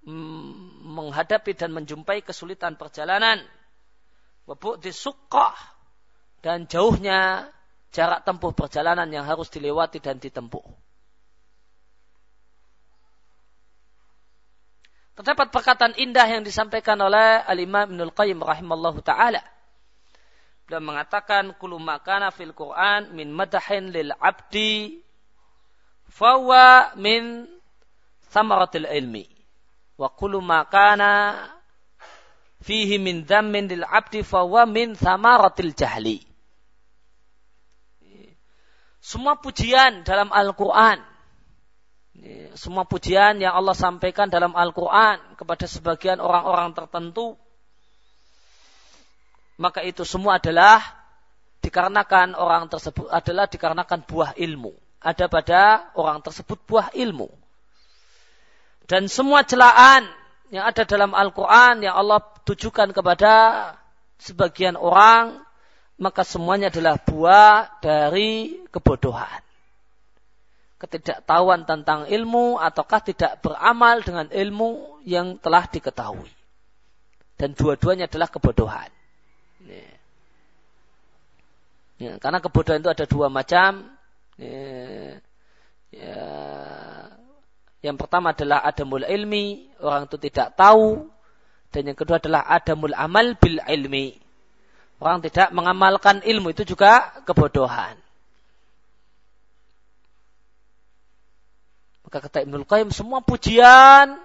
menghadapi dan menjumpai kesulitan perjalanan. Wabuk disukkah, dan jauhnya jarak tempuh perjalanan yang harus dilewati dan ditempuh. Terdapat perkataan indah yang disampaikan oleh Al-Imam Ibnul Qayyim rahimallahu ta'ala. Beliau mengatakan, kullu ma kana fil Qur'an min madahin lil abdi fawa min thamaratil ilmi, wa kullu ma kana fihi min dhammin lil abdi fawa min thamaratil jahli. Semua pujian dalam Al-Qur'an, semua pujian yang Allah sampaikan dalam Al-Quran kepada sebagian orang-orang tertentu, maka itu semua adalah dikarenakan orang tersebut adalah dikarenakan buah ilmu. Ada pada orang tersebut buah ilmu. Dan semua celaan yang ada dalam Al-Quran yang Allah tujukan kepada sebagian orang, maka semuanya adalah buah dari kebodohan, ketidaktahuan tentang ilmu, ataukah tidak beramal dengan ilmu yang telah diketahui. Dan dua-duanya adalah kebodohan. Ya. Ya, karena kebodohan itu ada dua macam. Ya. Ya. Yang pertama adalah adamul ilmi, orang itu tidak tahu. Dan yang kedua adalah adamul amal bil ilmi, orang tidak mengamalkan ilmu, itu juga kebodohan. Kata Ibnul Qayyim, semua pujian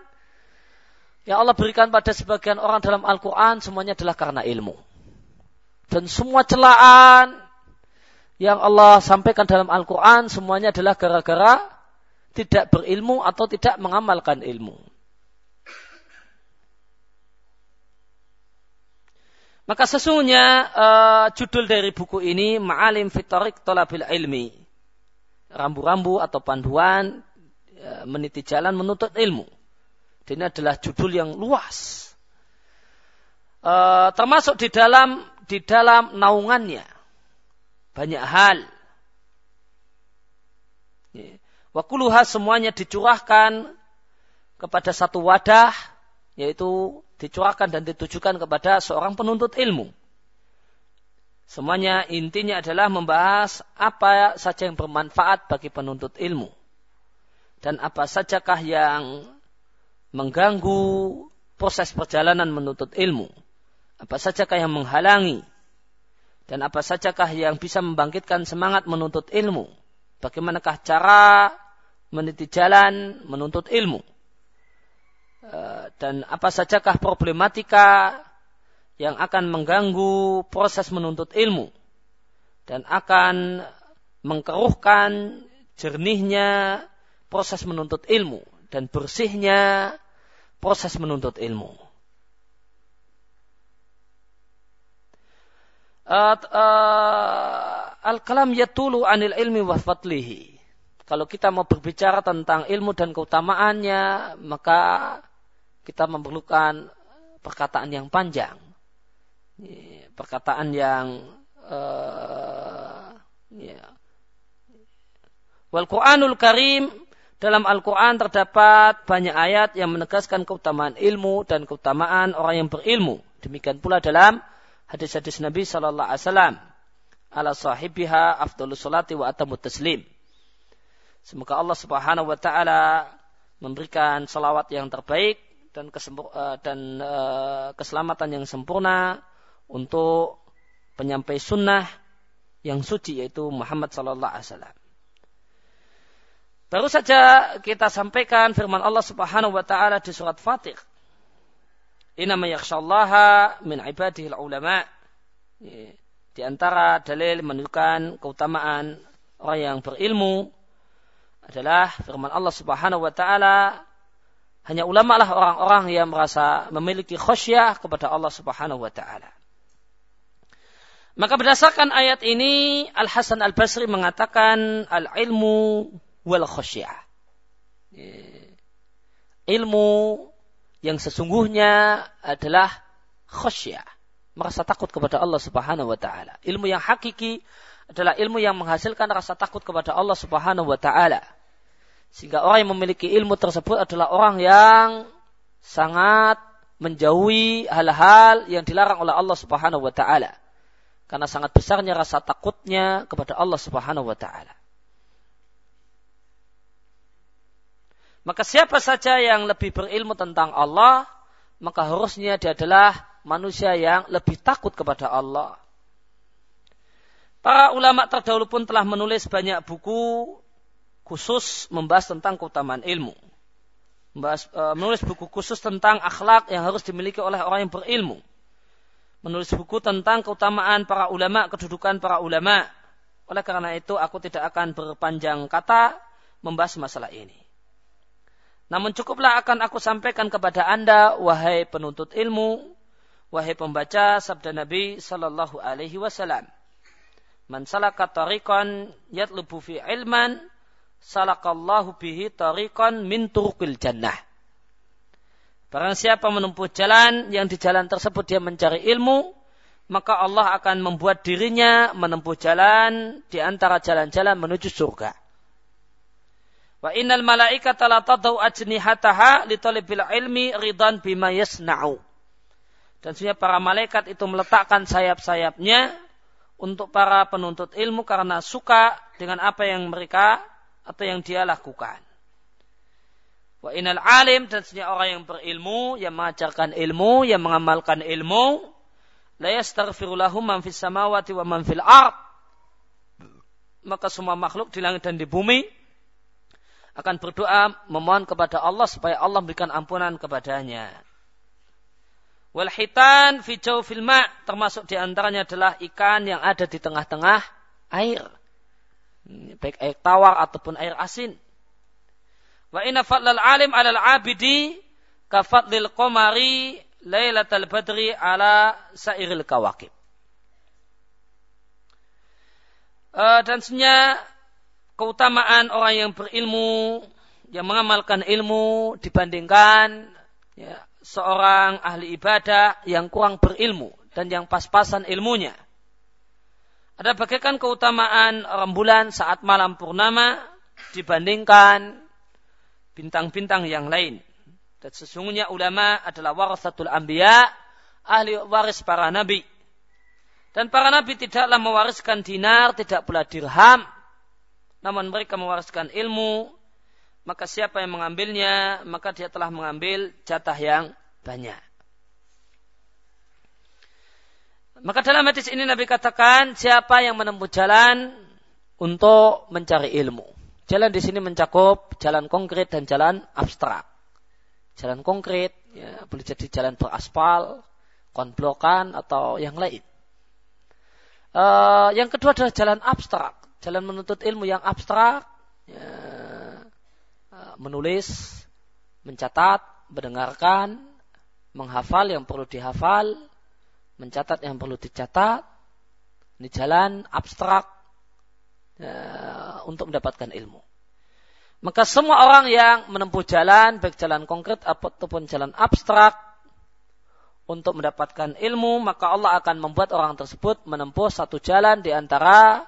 yang Allah berikan pada sebagian orang dalam Al-Quran, semuanya adalah karena ilmu. Dan semua celaan yang Allah sampaikan dalam Al-Quran, semuanya adalah gara-gara tidak berilmu atau tidak mengamalkan ilmu. Maka sesungguhnya uh, judul dari buku ini, Ma'alim fi Tariqi Talabil Ilmi, rambu-rambu atau panduan meniti jalan menuntut ilmu. Ini adalah judul yang luas, e, termasuk di dalam di dalam naungannya banyak hal. Wa kulluha, semuanya dicurahkan kepada satu wadah, yaitu dicurahkan dan ditujukan kepada seorang penuntut ilmu. Semuanya intinya adalah membahas apa saja yang bermanfaat bagi penuntut ilmu, dan apa sajakah yang mengganggu proses perjalanan menuntut ilmu, apa sajakah yang menghalangi, dan apa sajakah yang bisa membangkitkan semangat menuntut ilmu. Bagaimanakah cara meniti jalan menuntut ilmu, dan apa sajakah problematika yang akan mengganggu proses menuntut ilmu dan akan mengkeruhkan jernihnya proses menuntut ilmu dan bersihnya proses menuntut ilmu. Uh, uh, Al-kalam yatulu anil ilmi wa fadlihi. Kalau kita mau berbicara tentang ilmu dan keutamaannya, maka kita memerlukan perkataan yang panjang, perkataan yang uh, yeah. Wal Quranul Karim. Dalam Al-Quran terdapat banyak ayat yang menegaskan keutamaan ilmu dan keutamaan orang yang berilmu. Demikian pula dalam hadis-hadis Nabi Sallallahu Alaihi Wasallam, ala sahibiha afdalus salati wa atamut taslim. Semoga Allah Subhanahu Wa Taala memberikan salawat yang terbaik dan keselamatan yang sempurna untuk penyampai sunnah yang suci, yaitu Muhammad Sallallahu Alaihi Wasallam. Baru saja kita sampaikan firman Allah Subhanahu wa taala di surat Fatir. Innama yakhshallaha min ibadihil ulama. Di antara dalil menunjukkan keutamaan orang yang berilmu adalah firman Allah Subhanahu wa taala, hanya ulama lah orang-orang yang merasa memiliki khasyah kepada Allah Subhanahu wa taala. Maka berdasarkan ayat ini, Al-Hasan Al Basri mengatakan al-ilmu wal khasyah. Ilmu yang sesungguhnya adalah khasyah, merasa takut kepada Allah Subhanahu wa taala. Ilmu yang hakiki adalah ilmu yang menghasilkan rasa takut kepada Allah Subhanahu wa taala. Sehingga orang yang memiliki ilmu tersebut adalah orang yang sangat menjauhi hal-hal yang dilarang oleh Allah Subhanahu wa taala. Karena sangat besarnya rasa takutnya kepada Allah Subhanahu wa taala. Maka siapa saja yang lebih berilmu tentang Allah, maka harusnya dia adalah manusia yang lebih takut kepada Allah. Para ulama terdahulu pun telah menulis banyak buku khusus membahas tentang keutamaan ilmu. Membahas, e, menulis buku khusus tentang akhlak yang harus dimiliki oleh orang yang berilmu. Menulis buku tentang keutamaan para ulama, kedudukan para ulama. Oleh karena itu, aku tidak akan berpanjang kata membahas masalah ini. Namun cukuplah akan aku sampaikan kepada Anda, wahai penuntut ilmu, wahai pembaca sabda Nabi sallallahu alaihi wasallam. Man salaka tariqan yatlubu fi ilman, salakallahu bihi tariqan min turuqil jannah. Barang siapa menempuh jalan yang di jalan tersebut dia mencari ilmu, maka Allah akan membuat dirinya menempuh jalan di antara jalan-jalan menuju surga. Wa innal malaikata la tadau ajnihataha li talibil ilmi ridan bima yasna'u. Dan sesungguhnya para malaikat itu meletakkan sayap-sayapnya untuk para penuntut ilmu karena suka dengan apa yang mereka atau yang dia lakukan. Wa innal alim, dan sesungguhnya orang yang berilmu, yang mengajarkan ilmu, yang mengamalkan ilmu, la yastaghfiru lahum man fis samawati wa man fil ard. Maka semua makhluk di langit dan di bumi akan berdoa memohon kepada Allah supaya Allah berikan ampunan kepadanya. Wal hitan fi jawfil ma', termasuk diantaranya adalah ikan yang ada di tengah-tengah air, baik air tawar ataupun air asin. Wa inna fadlal alim alal abidi ka fadlil qamari lailatal badri ala sairil kawakib. Uh, dan sebenarnya keutamaan orang yang berilmu, yang mengamalkan ilmu, dibandingkan ya, seorang ahli ibadah yang kurang berilmu dan yang pas-pasan ilmunya. Ada bagaikan keutamaan rembulan saat malam purnama dibandingkan bintang-bintang yang lain. Dan sesungguhnya ulama adalah warasatul anbiya, ahli waris para nabi. Dan para nabi tidaklah mewariskan dinar, tidak pula dirham, namun mereka mewariskan ilmu. Maka siapa yang mengambilnya, maka dia telah mengambil jatah yang banyak. Maka dalam hadis ini Nabi katakan, siapa yang menempuh jalan untuk mencari ilmu. Jalan di sini mencakup jalan konkret dan jalan abstrak. Jalan konkret, ya, boleh jadi jalan beraspal, konblokan, atau yang lain. Uh, yang kedua adalah jalan abstrak. Jalan menuntut ilmu yang abstrak, ya, menulis, mencatat, mendengarkan, menghafal yang perlu dihafal, mencatat yang perlu dicatat. Ini jalan abstrak untuk mendapatkan ilmu. Maka semua orang yang menempuh jalan, baik jalan konkret ataupun jalan abstrak untuk mendapatkan ilmu, maka Allah akan membuat orang tersebut menempuh satu jalan di antara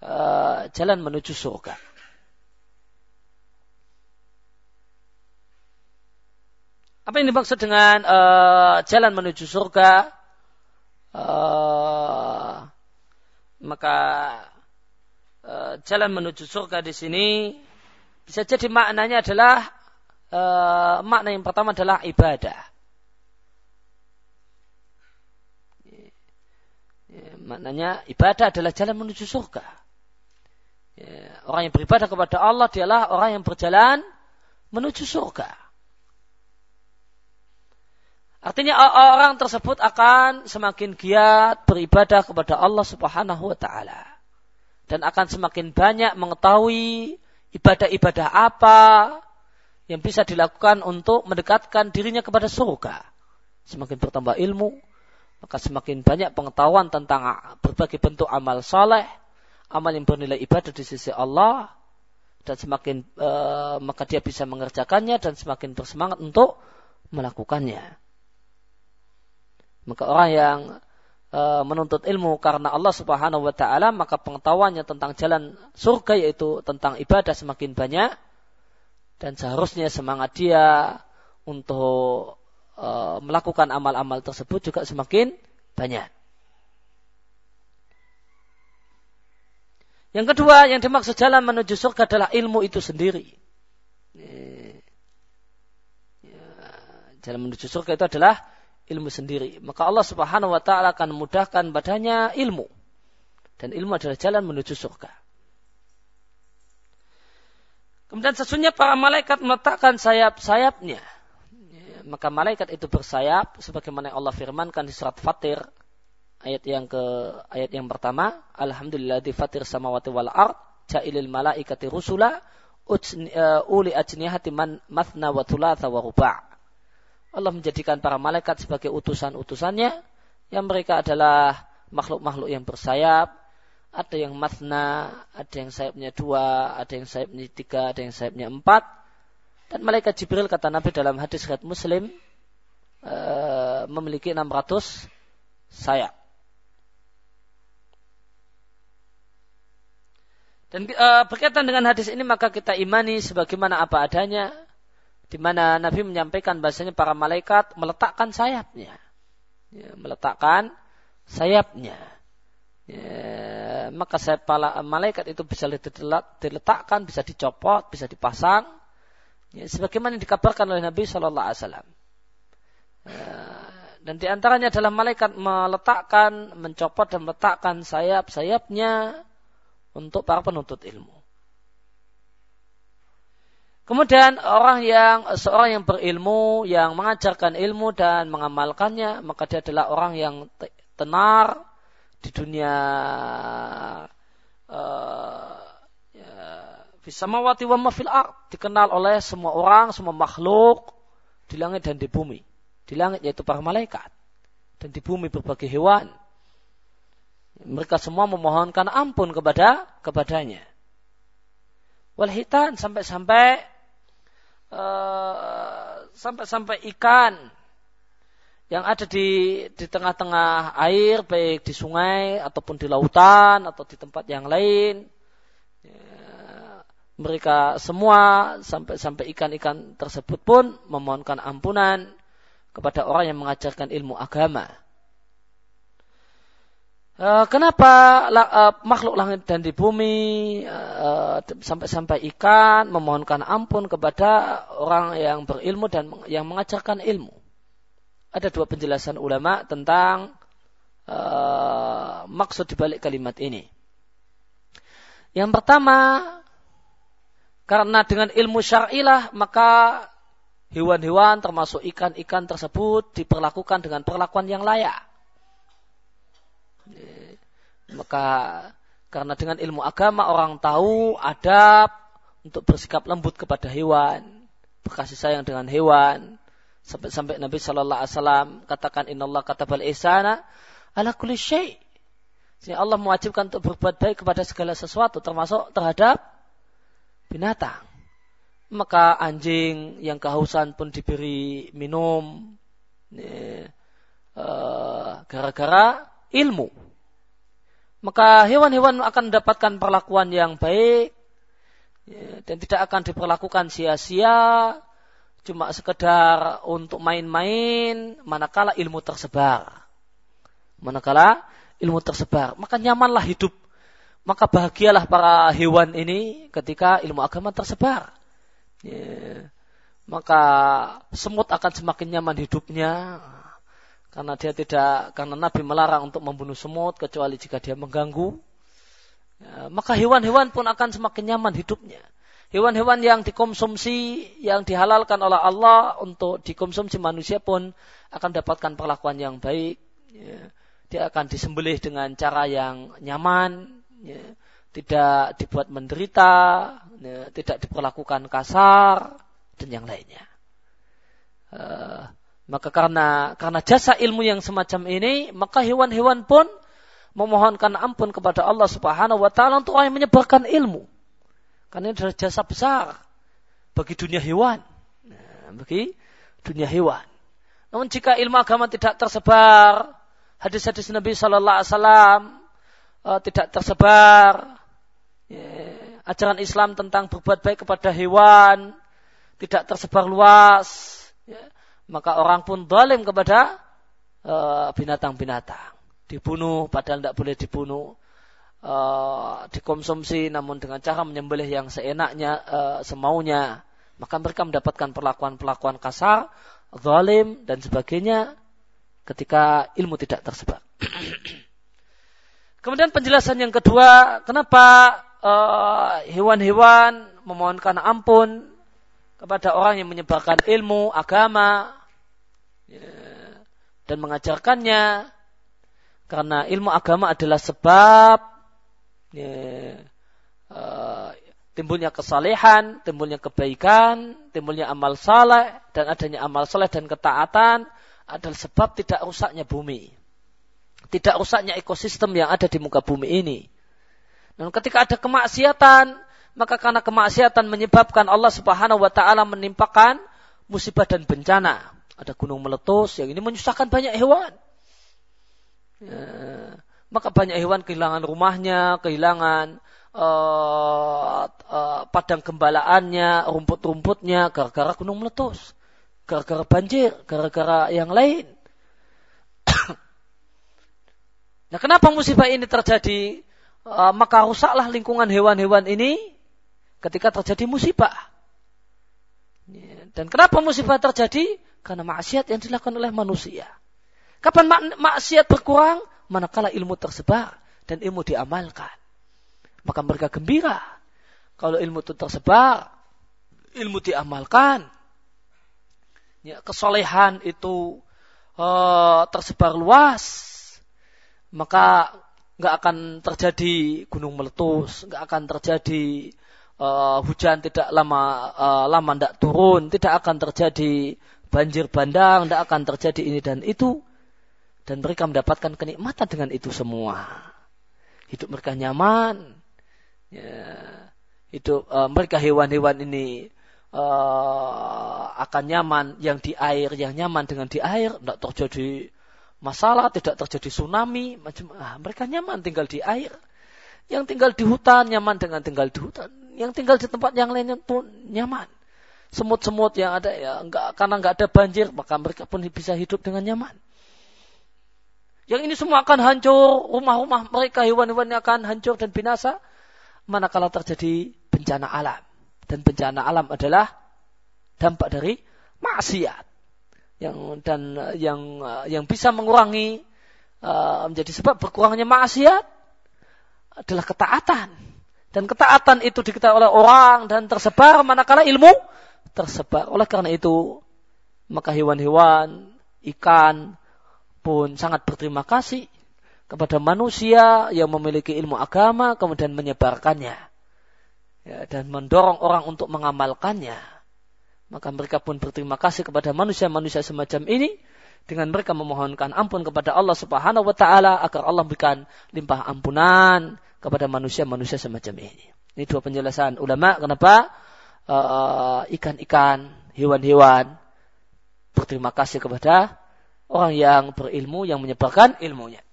uh, jalan menuju surga. Apa yang dimaksud dengan uh, jalan menuju surga? Uh, maka jalan menuju surga di sini bisa jadi maknanya adalah e, makna yang pertama adalah ibadah. E, maknanya ibadah adalah jalan menuju surga. Orang yang beribadah kepada Allah dialah orang yang berjalan menuju surga. Artinya orang tersebut akan semakin giat beribadah kepada Allah Subhanahu wa Ta'ala dan akan semakin banyak mengetahui ibadah-ibadah apa yang bisa dilakukan untuk mendekatkan dirinya kepada surga. Semakin bertambah ilmu, maka semakin banyak pengetahuan tentang berbagai bentuk amal saleh, amal yang bernilai ibadah di sisi Allah, dan semakin e, maka dia bisa mengerjakannya dan semakin bersemangat untuk melakukannya. Maka orang yang e, menuntut ilmu karena Allah Subhanahu wa Ta'ala, maka pengetahuannya tentang jalan surga, yaitu tentang ibadah, semakin banyak, dan seharusnya semangat dia untuk e, melakukan amal-amal tersebut juga semakin banyak. Yang kedua, yang dimaksud jalan menuju surga adalah ilmu itu sendiri. Jalan menuju surga itu adalah ilmu sendiri. Maka Allah Subhanahu wa Ta'ala akan mudahkan padanya ilmu, dan ilmu adalah jalan menuju surga. Kemudian sesungguhnya para malaikat meletakkan sayap-sayapnya. Maka malaikat itu bersayap sebagaimana Allah firmankan di surat Fatir ayat yang ke ayat yang pertama. Alhamdulillahil fatir samawati wal ard ja'ilil malaikati rusula uli ajnihati man mathna wa thulatha wa ruba'. Allah menjadikan para malaikat sebagai utusan-utusannya, yang mereka adalah makhluk-makhluk yang bersayap, ada yang mathna, ada yang sayapnya dua, ada yang sayapnya tiga, ada yang sayapnya empat. Dan malaikat Jibril, kata Nabi dalam hadis riwayat Muslim, uh, memiliki enam ratus sayap. Dan uh, berkaitan dengan hadis ini, maka kita imani sebagaimana apa adanya, di mana Nabi menyampaikan bahasanya para malaikat meletakkan sayapnya, ya, meletakkan sayapnya. Ya, maka sayap malaikat itu bisa diletakkan, bisa dicopot, bisa dipasang, ya, sebagaimana dikabarkan oleh Nabi Sallallahu Alaihi Wasallam. Dan diantaranya adalah malaikat meletakkan, mencopot dan meletakkan sayap-sayapnya untuk para penuntut ilmu. Kemudian orang yang seorang yang berilmu, yang mengajarkan ilmu dan mengamalkannya, maka dia adalah orang yang tenar di dunia uh, ya, fisamawati wa ma fil ard, dikenal oleh semua orang, semua makhluk di langit dan di bumi. Di langit yaitu para malaikat, dan di bumi berbagai hewan. Mereka semua memohonkan ampun kepada kepadanya. Walhitan, sampai-sampai Uh, sampai-sampai ikan yang ada di di tengah-tengah air, baik di sungai ataupun di lautan atau di tempat yang lain, ya, mereka semua, sampai-sampai ikan-ikan tersebut pun memohonkan ampunan kepada orang yang mengajarkan ilmu agama. Uh, kenapa uh, makhluk langit dan di bumi uh, sampai-sampai ikan memohonkan ampun kepada orang yang berilmu dan yang mengajarkan ilmu? Ada dua penjelasan ulama tentang uh, maksud dibalik kalimat ini. Yang pertama, karena dengan ilmu syar'ilah maka hewan-hewan termasuk ikan-ikan tersebut diperlakukan dengan perlakuan yang layak. Maka karena dengan ilmu agama orang tahu adab untuk bersikap lembut kepada hewan, berkasih sayang dengan hewan, sampai-sampai Nabi Sallallahu Alaihi Wasallam katakan innallaha katabal ihsana ala kulli syai'. Jadi Allah mewajibkan untuk berbuat baik kepada segala sesuatu, termasuk terhadap binatang. Maka anjing yang kehausan pun diberi minum gara-gara ilmu. Maka hewan-hewan akan mendapatkan perlakuan yang baik, ya, dan tidak akan diperlakukan sia-sia cuma sekedar untuk main-main, manakala ilmu tersebar. Manakala ilmu tersebar, maka nyamanlah hidup. Maka bahagialah para hewan ini ketika ilmu agama tersebar. Ya, maka semut akan semakin nyaman hidupnya. Karena dia tidak, karena Nabi melarang untuk membunuh semut kecuali jika dia mengganggu. Ya, maka hewan-hewan pun akan semakin nyaman hidupnya. Hewan-hewan yang dikonsumsi, yang dihalalkan oleh Allah untuk dikonsumsi manusia pun akan mendapatkan perlakuan yang baik. Ya. Dia akan disembelih dengan cara yang nyaman, ya. Tidak dibuat menderita, ya. Tidak diperlakukan kasar, dan yang lainnya. Uh, maka karena karena jasa ilmu yang semacam ini, maka hewan-hewan pun memohonkan ampun kepada Allah Subhanahu wa Ta'ala untuk orang yang menyebarkan ilmu. Karena ini adalah jasa besar bagi dunia hewan. Nah, bagi dunia hewan. Namun jika ilmu agama tidak tersebar, hadis-hadis Nabi Sallallahu Alaihi Wasallam uh, tidak tersebar, ya, ajaran Islam tentang berbuat baik kepada hewan tidak tersebar luas, ya, maka orang pun zalim kepada uh, binatang-binatang. Dibunuh padahal tidak boleh dibunuh. Uh, dikonsumsi namun dengan cara menyembelih yang seenaknya, uh, semaunya, maka mereka mendapatkan perlakuan-perlakuan kasar, zalim dan sebagainya ketika ilmu tidak tersebar. Kemudian penjelasan yang kedua, kenapa uh, hewan-hewan memohonkan ampun kepada orang yang menyebarkan ilmu agama, yeah, dan mengajarkannya, karena ilmu agama adalah sebab Ya, uh, timbulnya kesalehan, timbulnya kebaikan, timbulnya amal saleh, dan adanya amal saleh dan ketaatan adalah sebab tidak rusaknya bumi, tidak rusaknya ekosistem yang ada di muka bumi ini. Dan ketika ada kemaksiatan, maka karena kemaksiatan menyebabkan Allah Subhanahu wa Ta'ala menimpakan musibah dan bencana. Ada gunung meletus, yang ini menyusahkan banyak hewan, ya. Maka banyak hewan kehilangan rumahnya, kehilangan uh, uh, padang gembalaannya, rumput-rumputnya, gara-gara gunung meletus, gara-gara banjir, gara-gara yang lain. Nah, kenapa musibah ini terjadi? Uh, maka rusaklah lingkungan hewan-hewan ini ketika terjadi musibah. Dan kenapa musibah terjadi? Karena maksiat yang dilakukan oleh manusia. Kapan mak- maksiat berkurang? Manakala ilmu tersebar dan ilmu diamalkan. Maka mereka gembira. Kalau ilmu itu tersebar, ilmu diamalkan, ya, kesolehan itu uh, tersebar luas, maka gak akan terjadi gunung meletus, gak akan terjadi uh, hujan tidak lama, uh, lama tidak turun, tidak akan terjadi banjir bandang, tidak akan terjadi ini dan itu. Dan mereka mendapatkan kenikmatan dengan itu semua. Hidup mereka nyaman, ya. Hidup uh, mereka hewan-hewan ini uh, akan nyaman yang di air, yang nyaman dengan di air, tidak terjadi masalah, tidak terjadi tsunami, macam, ah, mereka nyaman tinggal di air. Yang tinggal di hutan nyaman dengan tinggal di hutan, yang tinggal di tempat yang lainnya pun nyaman. Semut-semut yang ada, ya, enggak, karena nggak ada banjir, maka mereka pun bisa hidup dengan nyaman. Yang ini semua akan hancur, rumah-rumah mereka, hewan-hewannya akan hancur dan binasa manakala terjadi bencana alam. Dan bencana alam adalah dampak dari maksiat yang dan yang yang bisa mengurangi, uh, menjadi sebab berkurangnya maksiat adalah ketaatan. Dan ketaatan itu diketahui oleh orang dan tersebar manakala ilmu tersebar. Oleh karena itu, maka hewan-hewan, ikan pun sangat berterima kasih kepada manusia yang memiliki ilmu agama kemudian menyebarkannya, ya, dan mendorong orang untuk mengamalkannya. Maka mereka pun berterima kasih kepada manusia-manusia semacam ini dengan mereka memohonkan ampun kepada Allah Subhanahu wa Ta'ala agar Allah berikan limpah ampunan kepada manusia-manusia semacam ini. Ini dua penjelasan ulama kenapa uh, ikan-ikan, hewan-hewan berterima kasih kepada orang yang berilmu, yang menyebarkan ilmunya.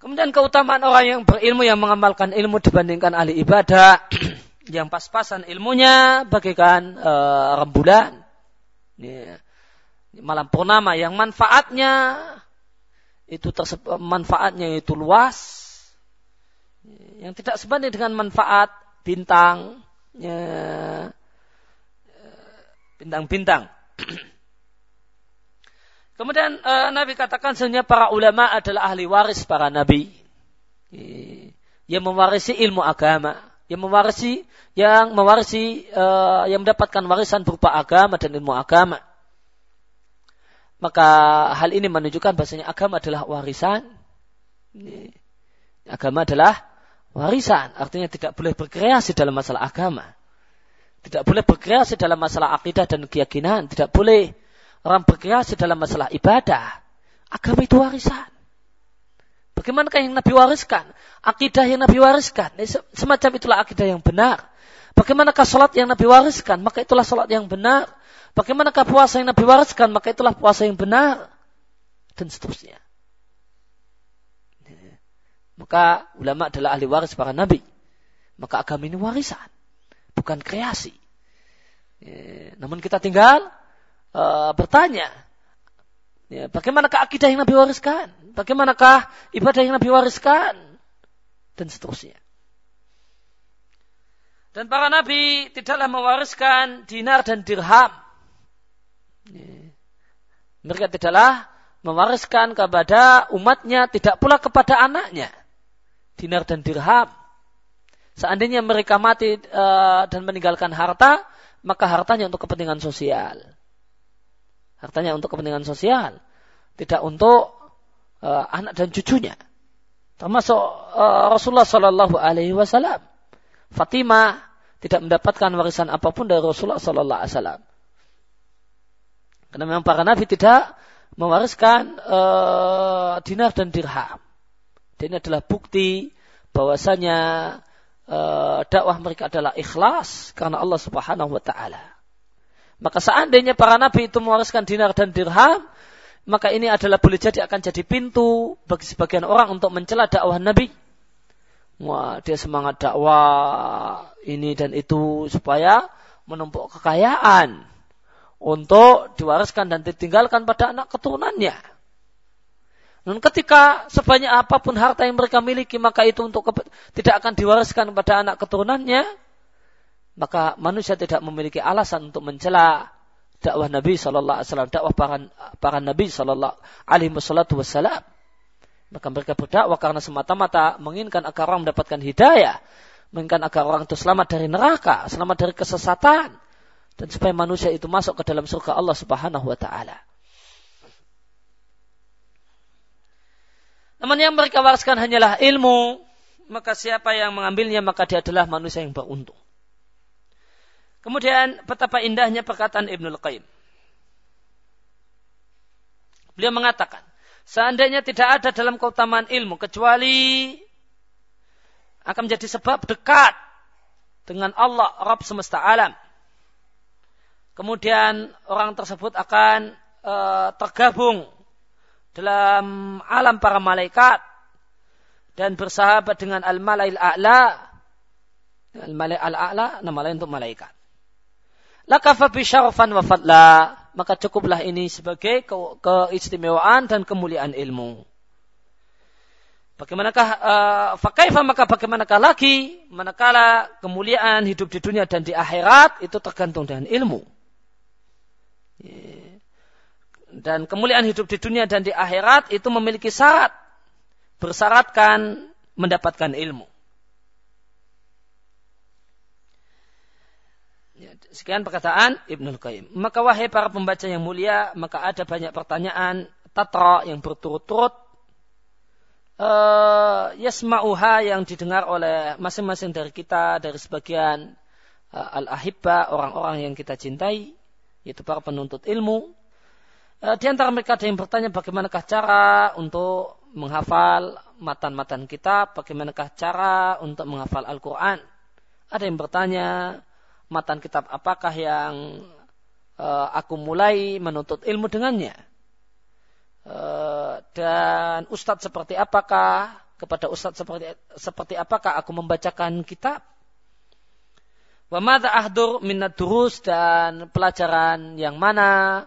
Kemudian keutamaan orang yang berilmu, yang mengamalkan ilmu dibandingkan ahli ibadah yang pas-pasan ilmunya bagaikan uh, rembulan, yeah, malam purnama yang manfaatnya itu terse- manfaatnya itu luas, yeah, yang tidak sebanding dengan manfaat bintang, yeah, bintang-bintang. Kemudian uh, Nabi katakan sebenarnya para ulama adalah ahli waris para nabi. yang mewarisi ilmu agama, yang mewarisi yang mewarisi uh, yang mendapatkan warisan berupa agama dan ilmu agama. Maka hal ini menunjukkan bahasanya agama adalah warisan. Agama adalah warisan, artinya tidak boleh berkreasi dalam masalah agama. Tidak boleh berkreasi dalam masalah akidah dan keyakinan. Tidak boleh orang berkreasi dalam masalah ibadah. Agama itu warisan. Bagaimanakah yang Nabi wariskan? Akidah yang Nabi wariskan. Semacam itulah akidah yang benar. Bagaimanakah sholat yang Nabi wariskan? Maka itulah sholat yang benar. Bagaimanakah puasa yang Nabi wariskan? Maka itulah puasa yang benar. Dan seterusnya. Maka ulama adalah ahli waris para Nabi. Maka agama ini warisan. Bukan kreasi. Ya, namun kita tinggal uh, bertanya. Ya, bagaimanakah akidah yang Nabi wariskan? Bagaimanakah ibadah yang Nabi wariskan? Dan seterusnya. Dan para Nabi tidaklah mewariskan dinar dan dirham. Ya. Mereka tidaklah mewariskan kepada umatnya, tidak pula kepada anaknya, dinar dan dirham. Seandainya mereka mati e, dan meninggalkan harta, maka hartanya untuk kepentingan sosial. Hartanya untuk kepentingan sosial, tidak untuk e, anak dan cucunya. Termasuk e, Rasulullah Sallallahu Alaihi Wasallam. Fatimah tidak mendapatkan warisan apapun dari Rasulullah Sallallahu Alaihi Wasallam. Karena memang para nabi tidak mewariskan e, dinar dan dirham. Dan ini adalah bukti bahwasanya e, dakwah mereka adalah ikhlas karena Allah Subhanahu wa taala. Maka seandainya para nabi itu mewariskan dinar dan dirham, maka ini adalah boleh jadi akan jadi pintu bagi sebagian orang untuk mencela dakwah Nabi. Wah, dia semangat dakwah ini dan itu supaya menumpuk kekayaan untuk diwariskan dan ditinggalkan pada anak keturunannya. Dan ketika sebanyak apapun harta yang mereka miliki, maka itu untuk ke- tidak akan diwariskan kepada anak keturunannya, maka manusia tidak memiliki alasan untuk mencela dakwah Nabi Sallallahu Alaihi Wasallam, dakwah para, para Nabi Sallallahu Alaihi Wasallam. Maka mereka berdakwah karena semata-mata menginginkan agar orang mendapatkan hidayah, menginginkan agar orang itu selamat dari neraka, selamat dari kesesatan, dan supaya manusia itu masuk ke dalam surga Allah Subhanahu wa taala. Namun yang mereka wariskan hanyalah ilmu, maka siapa yang mengambilnya maka dia adalah manusia yang beruntung. Kemudian betapa indahnya perkataan Ibnul Qayyim. Beliau mengatakan, seandainya tidak ada dalam keutamaan ilmu kecuali akan menjadi sebab dekat dengan Allah Rabb semesta alam. Kemudian orang tersebut akan e, tergabung dalam alam para malaikat dan bersahabat dengan al-malail a'la. Al-malail al-a'la nama lain untuk malaikat. Lakafa bi syarafan wa fadla, maka cukuplah ini sebagai ke- keistimewaan dan kemuliaan ilmu. Bagaimanakah e, fakaifa, maka bagaimanakah lagi manakala kemuliaan hidup di dunia dan di akhirat itu tergantung dengan ilmu. Dan kemuliaan hidup di dunia dan di akhirat itu memiliki syarat, bersyaratkan mendapatkan ilmu. Sekian perkataan Ibnul Qayyim. Maka wahai para pembaca yang mulia, maka ada banyak pertanyaan tatra yang berturut-turut, uh, yasma'uha yang didengar oleh masing-masing dari kita, dari sebagian uh, al-ahibba, orang-orang yang kita cintai, yaitu para penuntut ilmu. Di antara mereka ada yang bertanya bagaimanakah cara untuk menghafal matan-matan kitab, bagaimanakah cara untuk menghafal Al-Quran. Ada yang bertanya, matan kitab apakah yang uh, aku mulai menuntut ilmu dengannya, uh, dan ustadz seperti apakah, kepada ustadz seperti, seperti apakah aku membacakan kitab. Wa madza ahdur minad durus, dan pelajaran yang mana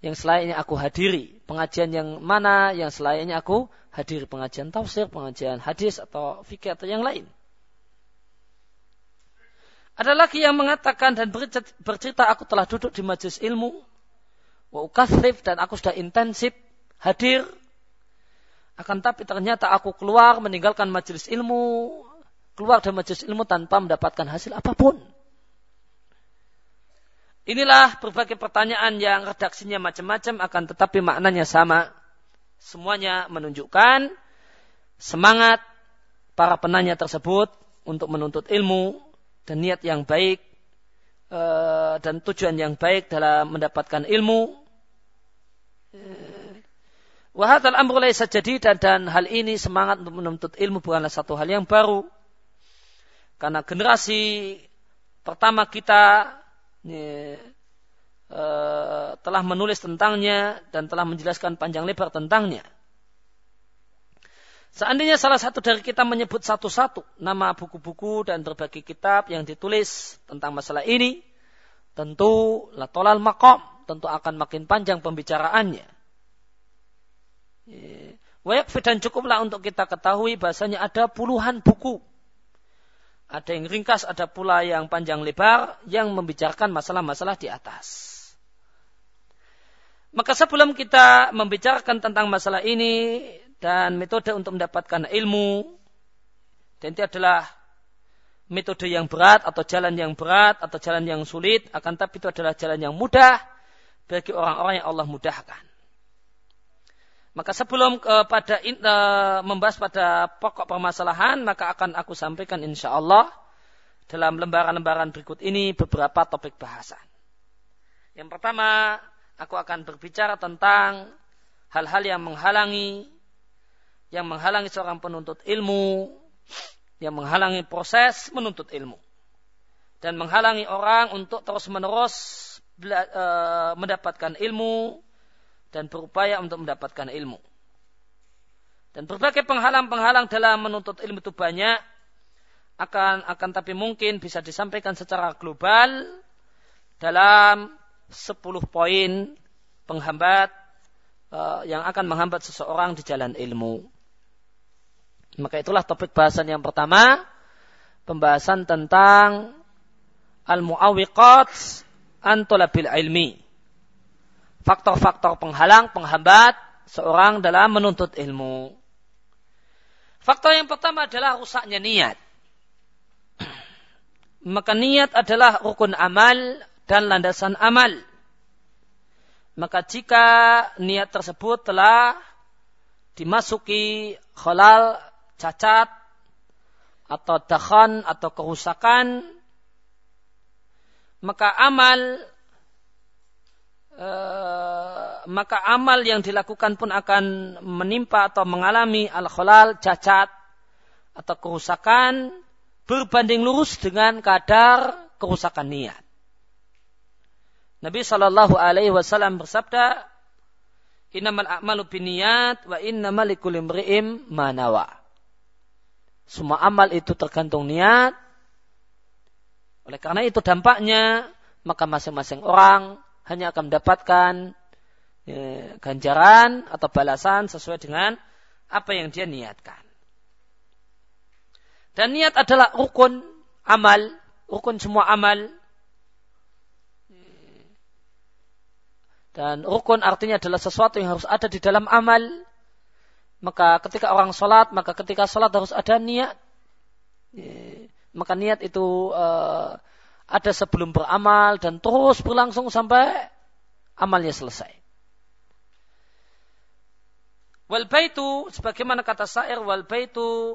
yang selayaknya aku hadiri, pengajian yang mana yang selayaknya aku hadiri, pengajian tafsir, pengajian hadis atau fikih atau yang lain. Ada lagi yang mengatakan dan bercerita, aku telah duduk di majelis ilmu wa ukatsif, dan aku sudah intensif hadir Akan tapi ternyata aku keluar meninggalkan majelis ilmu, keluar dari majelis ilmu tanpa mendapatkan hasil apapun. Inilah berbagai pertanyaan yang redaksinya macam-macam akan tetapi maknanya sama. Semuanya menunjukkan semangat para penanya tersebut untuk menuntut ilmu dan niat yang baik dan tujuan yang baik dalam mendapatkan ilmu. Wa hadzal amru laysa jadidan, dan hal ini semangat untuk menuntut ilmu bukanlah satu hal yang baru. Karena generasi pertama kita Ini, uh, telah menulis tentangnya dan telah menjelaskan panjang lebar tentangnya. Seandainya salah satu dari kita menyebut satu-satu nama buku-buku dan berbagai kitab yang ditulis tentang masalah ini, tentu latolal maqam, tentu akan makin panjang pembicaraannya. Wa yakfi, dan cukuplah untuk kita ketahui bahasanya ada puluhan buku. Ada yang ringkas, ada pula yang panjang lebar yang membicarakan masalah-masalah di atas. Maka sebelum kita membicarakan tentang masalah ini dan metode untuk mendapatkan ilmu, dan itu adalah metode yang berat atau jalan yang berat atau jalan yang sulit, akan tapi itu adalah jalan yang mudah bagi orang-orang yang Allah mudahkan. Maka sebelum kepada uh, membahas pada pokok permasalahan, maka akan aku sampaikan insya Allah dalam lembaran-lembaran berikut ini beberapa topik bahasan. Yang pertama, aku akan berbicara tentang hal-hal yang menghalangi, yang menghalangi seorang penuntut ilmu, yang menghalangi proses menuntut ilmu, dan menghalangi orang untuk terus-menerus bela, uh, mendapatkan ilmu, dan berupaya untuk mendapatkan ilmu. Dan berbagai penghalang-penghalang dalam menuntut ilmu itu banyak. Akan akan tapi mungkin bisa disampaikan secara global dalam sepuluh poin penghambat uh, yang akan menghambat seseorang di jalan ilmu. Maka itulah topik bahasan yang pertama, pembahasan tentang al-mu'awwiqat an talabil ilmi. Faktor-faktor penghalang, penghambat seorang dalam menuntut ilmu. Faktor yang pertama adalah rusaknya niat. Maka niat adalah rukun amal dan landasan amal. Maka jika niat tersebut telah dimasuki khalal, cacat, atau dakhan, atau kerusakan, maka amal E, maka amal yang dilakukan pun akan menimpa atau mengalami al-khalal, cacat atau kerusakan berbanding lurus dengan kadar kerusakan niat. Nabi sallallahu alaihi wasallam bersabda, "Innamal a'malu binniyat wa innamal likulli imri'in ma nawa." Semua amal itu tergantung niat. Oleh karena itu dampaknya, maka masing-masing orang hanya akan mendapatkan e, ganjaran atau balasan sesuai dengan apa yang dia niatkan. Dan niat adalah rukun amal, rukun semua amal. Dan rukun artinya adalah sesuatu yang harus ada di dalam amal. Maka ketika orang sholat, maka ketika sholat harus ada niat. E, maka niat itu E, ada sebelum beramal dan terus berlangsung sampai amalnya selesai. Wal baitu, sebagaimana kata syair, wal baitu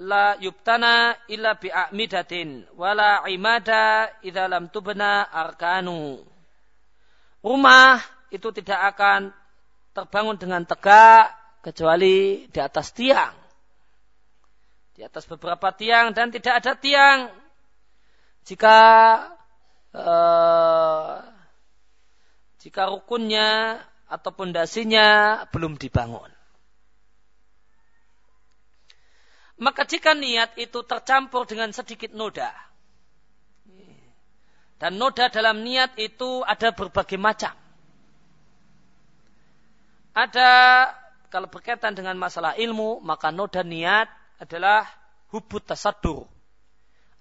la yubtana illa bi'amidatin wala imada idza lam tubna arkanu. Rumah itu tidak akan terbangun dengan tegak kecuali di atas tiang. Di atas beberapa tiang, dan tidak ada tiang Jika eh, jika rukunnya atau pondasinya belum dibangun. Maka jika niat itu tercampur dengan sedikit noda, dan noda dalam niat itu ada berbagai macam. Ada, kalau berkaitan dengan masalah ilmu, maka noda niat adalah hubut tasaddur,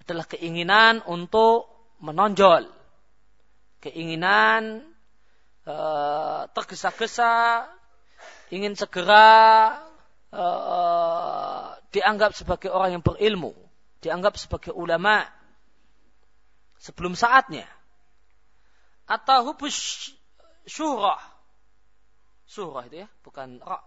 adalah keinginan untuk menonjol, keinginan e, tergesa-gesa, ingin segera uh, dianggap sebagai orang yang berilmu, dianggap sebagai ulama sebelum saatnya, atau hubus syuhrah, syuhrah itu ya, bukan ra,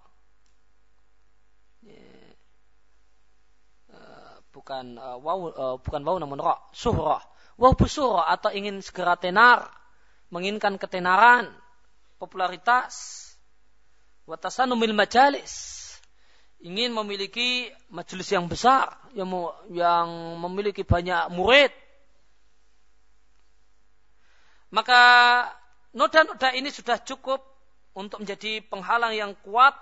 bukan uh, waw, uh, bukan waw namun ra, syuhrah, hubus syuhrah, atau ingin segera tenar, menginginkan ketenaran, popularitas, watasanumil majalis, ingin memiliki majelis yang besar, yang, yang memiliki banyak murid. Maka noda-noda ini sudah cukup untuk menjadi penghalang yang kuat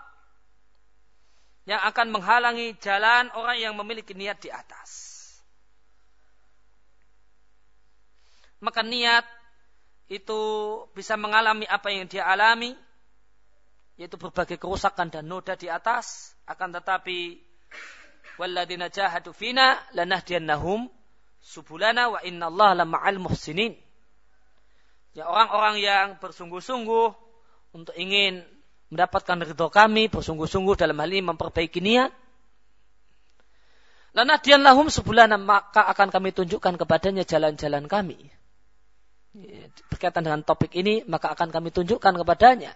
yang akan menghalangi jalan orang yang memiliki niat di atas. Maka niat itu bisa mengalami apa yang dia alami, yaitu berbagai kerusakan dan noda di atas. Akan tetapi walladzina jahadu fina lanahdiyannahum subulana wa innallaha lama'al muhsinin. Ya, orang-orang yang bersungguh-sungguh untuk ingin mendapatkan ridho kami, bersungguh-sungguh dalam hal ini memperbaiki niat. Lanahdiyannahum subulana, maka akan kami tunjukkan kepadanya jalan-jalan kami. Berkaitan dengan topik ini, maka akan kami tunjukkan kepadanya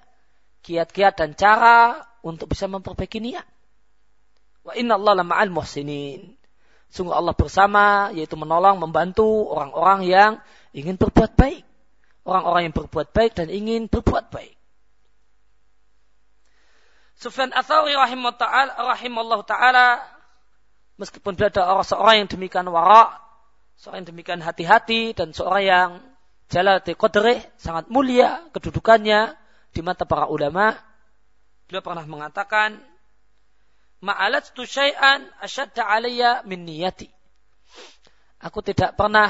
kiat-kiat dan cara untuk bisa memperbaiki niat. Wa innallaha lama'al muhsinin. Sungguh Allah bersama, yaitu menolong, membantu orang-orang yang ingin berbuat baik. Orang-orang yang berbuat baik dan ingin berbuat baik. Sufyan Al-Thawri rahimahullah ta'ala, meskipun beliau adalah seorang yang demikian wara, seorang yang demikian hati-hati, dan seorang yang jalati qadrih, sangat mulia kedudukannya di mata para ulama, beliau pernah mengatakan, ma'alattu syai'an asyadda alaiya min niyati. Aku tidak pernah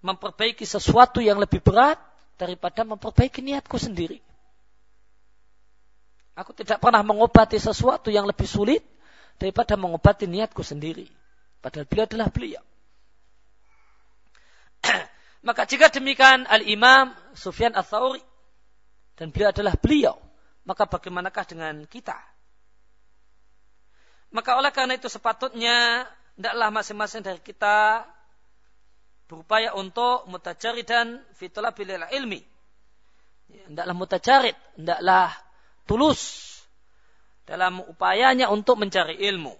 memperbaiki sesuatu yang lebih berat daripada memperbaiki niatku sendiri. Aku tidak pernah mengobati sesuatu yang lebih sulit daripada mengobati niatku sendiri. Padahal beliau adalah beliau. Maka jika demikian Al-Imam Sufyan Al-Thawri, dan beliau adalah beliau, maka bagaimanakah dengan kita? Maka oleh karena itu sepatutnya hendaklah masing-masing dari kita berupaya untuk mutajaridan fi talabil ilmi. Hendaklah mutajarid, hendaklah tulus dalam upayanya untuk mencari ilmu.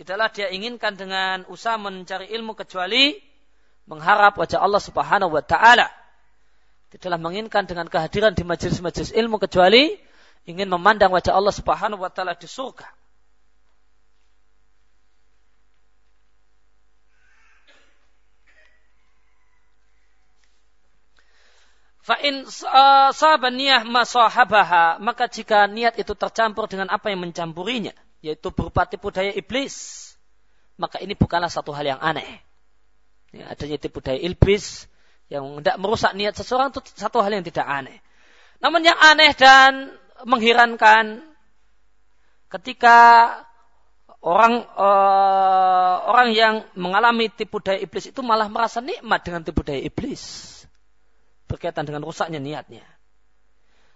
Tidaklah dia inginkan dengan usaha mencari ilmu kecuali mengharap wajah Allah Subhanahu wa taala. Tidaklah menginginkan dengan kehadiran di majelis-majelis ilmu kecuali ingin memandang wajah Allah Subhanahu wa taala di surga. Fa in sahaban niyah masahabaha, maka jika niat itu tercampur dengan apa yang mencampurinya, yaitu berupa tipu daya iblis, maka ini bukanlah satu hal yang aneh. Ya, adanya tipu daya iblis yang hendak merusak niat seseorang itu satu hal yang tidak aneh. Namun yang aneh dan mengherankan ketika orang uh, orang yang mengalami tipu daya iblis itu malah merasa nikmat dengan tipu daya iblis. Berkaitan dengan rusaknya niatnya,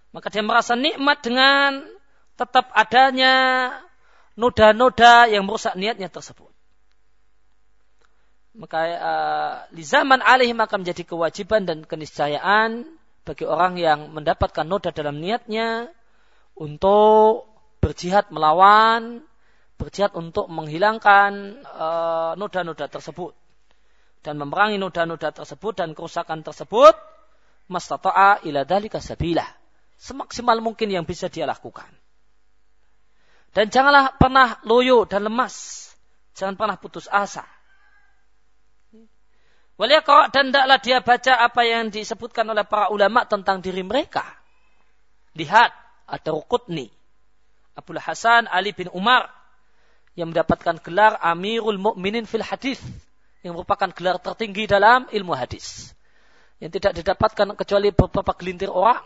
maka dia merasa nikmat dengan tetap adanya noda-noda yang merusak niatnya tersebut. Maka uh, di zaman alih, maka menjadi kewajiban dan keniscayaan bagi orang yang mendapatkan noda dalam niatnya untuk berjihad melawan, berjihad untuk menghilangkan uh, noda-noda tersebut dan memerangi noda-noda tersebut dan kerusakan tersebut. Mastata'a ila dhalika sabilah, semaksimal mungkin yang bisa dia lakukan. Dan janganlah pernah loyo dan lemas, jangan pernah putus asa. Waliyaqra, dan tidaklah dia baca apa yang disebutkan oleh para ulama tentang diri mereka. Lihat Ad-Daraqutni, Abul Hasan Ali bin Umar, yang mendapatkan gelar Amirul Mukminin fil Hadis, yang merupakan gelar tertinggi dalam ilmu hadis, yang tidak didapatkan kecuali beberapa gelintir orang,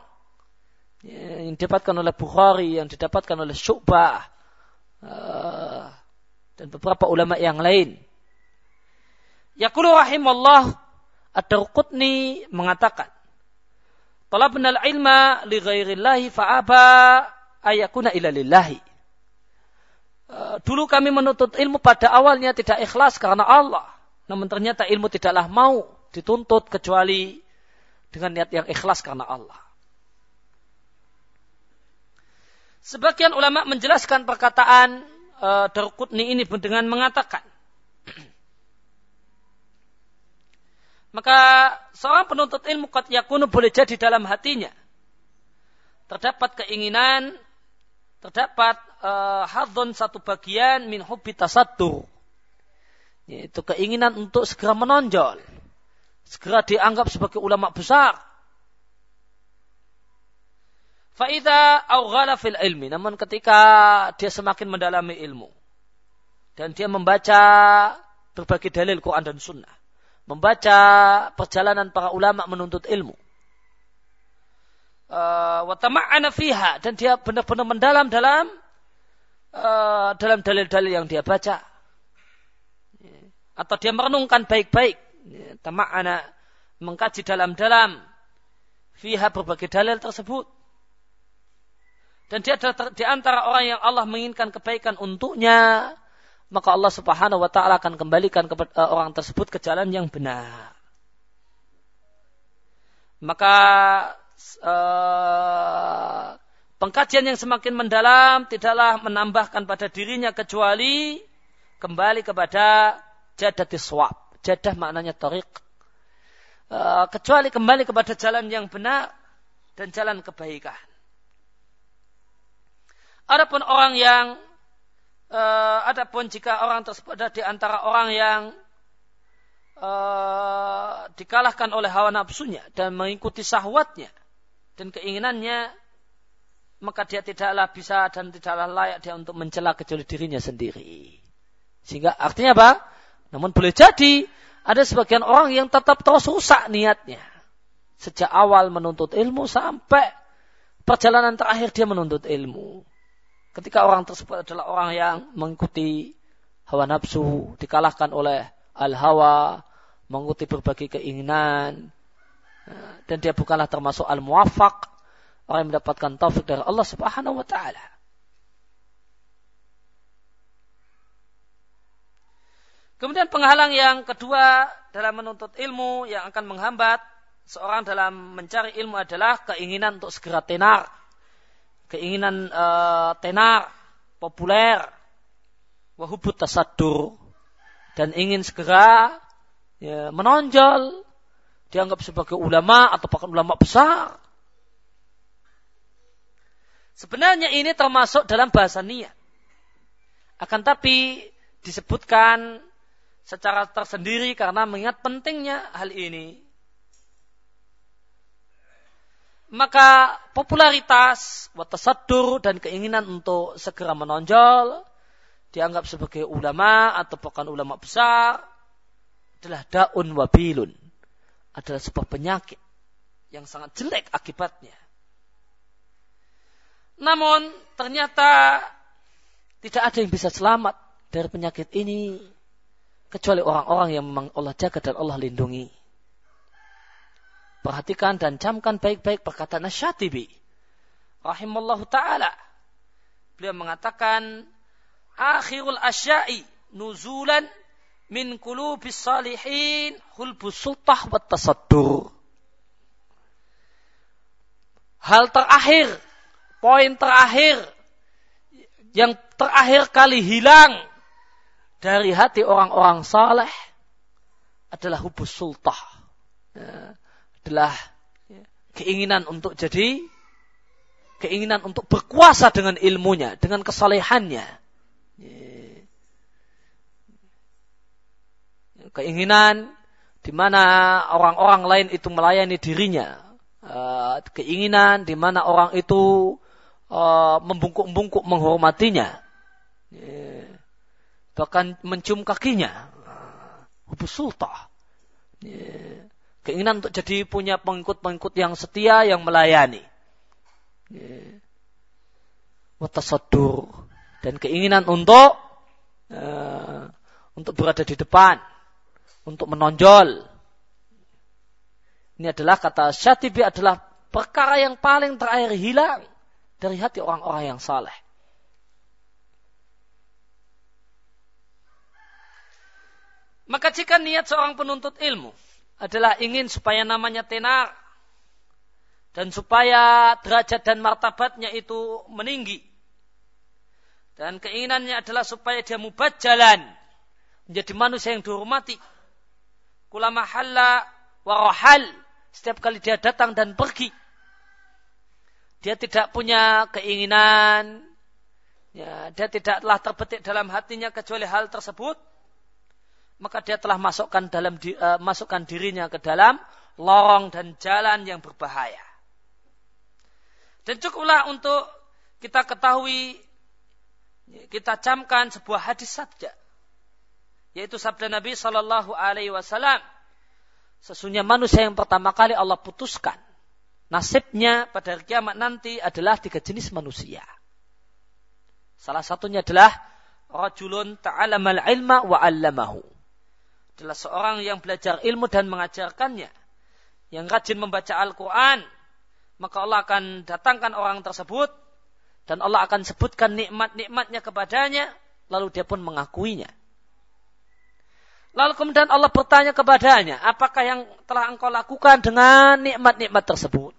yang didapatkan oleh Bukhari, yang didapatkan oleh Syu'bah, dan beberapa ulama yang lain. Yaqulu rahimallah, Ad-Daraqutni mengatakan, talabna al-ilma li ghairillahi fa'aba ayakuna ila lillahi. dulu kami menuntut ilmu pada awalnya tidak ikhlas karena Allah. Namun ternyata ilmu tidaklah mau dituntut kecuali dengan niat yang ikhlas karena Allah. Sebagian ulama menjelaskan perkataan uh, Daraqutni ini dengan mengatakan, maka seorang penuntut ilmu qad yakunu boleh jadi dalam hatinya terdapat keinginan, terdapat uh, hadzun satu bagian min hubbi tasaddur, yaitu keinginan untuk segera menonjol, segera dianggap sebagai ulama besar. Fa idza awghala fil ilmi, namun ketika dia semakin mendalami ilmu dan dia membaca berbagai dalil Quran dan Sunnah, membaca perjalanan para ulama menuntut ilmu, wa tama'ana fiha, dan dia benar-benar mendalam dalam uh, dalam dalil-dalil yang dia baca, atau dia merenungkan baik-baik, tama'ana, mengkaji dalam-dalam, fiha, berbagai dalil tersebut, dan dia adalah di antara orang yang Allah menginginkan kebaikan untuknya, maka Allah Subhanahu wa ta'ala akan kembalikan kepada orang tersebut ke jalan yang benar. Maka uh, pengkajian yang semakin mendalam tidaklah menambahkan pada dirinya kecuali kembali kepada jadatis swab. Jadah maknanya tariq. Uh, kecuali kembali kepada jalan yang benar dan jalan kebaikan. Adapun orang yang uh, adapun jika orang tersebut ada di antara orang yang uh, dikalahkan oleh hawa nafsunya dan mengikuti syahwatnya dan keinginannya, maka dia tidaklah bisa dan tidaklah layak dia untuk mencela kecuali dirinya sendiri. Sehingga artinya apa? Namun boleh jadi ada sebagian orang yang tetap terus rusak niatnya. Sejak awal menuntut ilmu sampai perjalanan terakhir dia menuntut ilmu. Ketika orang tersebut adalah orang yang mengikuti hawa nafsu, dikalahkan oleh al-hawa, mengikuti berbagai keinginan, dan dia bukanlah termasuk al-muwaffaq, orang yang mendapatkan taufik dari Allah Subhanahu wa ta'ala. Kemudian penghalang yang kedua dalam menuntut ilmu yang akan menghambat seorang dalam mencari ilmu adalah keinginan untuk segera tenar. Keinginan e, tenar, populer, wahubut tasaddur, dan ingin segera ya, menonjol, dianggap sebagai ulama atau bahkan ulama besar. Sebenarnya ini termasuk dalam bahasa niat. Akan tapi disebutkan secara tersendiri karena mengingat pentingnya hal ini. Maka popularitas, watasaddur, dan keinginan untuk segera menonjol, dianggap sebagai ulama atau bukan ulama besar, adalah daun wabilun, adalah sebuah penyakit yang sangat jelek akibatnya. Namun ternyata tidak ada yang bisa selamat dari penyakit ini kecuali orang-orang yang memang Allah jaga dan Allah lindungi. Perhatikan dan camkan baik-baik perkataan Syatibi rahimallahu ta'ala. Beliau mengatakan, akhirul asya'i nuzulan min kulubis salihin hulbus sultah wat tasaddur. Hal terakhir, poin terakhir, yang terakhir kali hilang dari hati orang-orang saleh adalah hubus sultah, adalah keinginan untuk jadi, keinginan untuk berkuasa dengan ilmunya, dengan kesalehannya, keinginan di mana orang-orang lain itu melayani dirinya, keinginan di mana orang itu membungkuk-bungkuk menghormatinya, bahkan mencium kakinya, hubus sultah, keinginan untuk jadi punya pengikut-pengikut yang setia, yang melayani, watasaddur, dan keinginan untuk untuk berada di depan, untuk menonjol. Ini adalah kata Syatibi, adalah perkara yang paling terakhir hilang dari hati orang-orang yang saleh. Maka jika niat seorang penuntut ilmu adalah ingin supaya namanya tenar dan supaya derajat dan martabatnya itu meninggi, dan keinginannya adalah supaya dia mubajjalan, menjadi manusia yang dihormati, kulama halla warahal, setiap kali dia datang dan pergi, dia tidak punya keinginan, ya, dia tidaklah terbetik dalam hatinya kecuali hal tersebut, maka dia telah masukkan dalam uh, masukkan dirinya ke dalam lorong dan jalan yang berbahaya. Dan cukuplah untuk kita ketahui, kita camkan sebuah hadis sabda, yaitu sabda Nabi Sallallahu Alaihi Wasallam, sesungguhnya manusia yang pertama kali Allah putuskan nasibnya pada hari kiamat nanti adalah tiga jenis manusia. Salah satunya adalah rajulun ta'alamal ilma wa'allamahu, adalah seorang yang belajar ilmu dan mengajarkannya, yang rajin membaca Al-Quran. Maka Allah akan datangkan orang tersebut dan Allah akan sebutkan nikmat-nikmatnya kepadanya, lalu dia pun mengakuinya. Lalu kemudian Allah bertanya kepadanya, apakah yang telah engkau lakukan dengan nikmat-nikmat tersebut?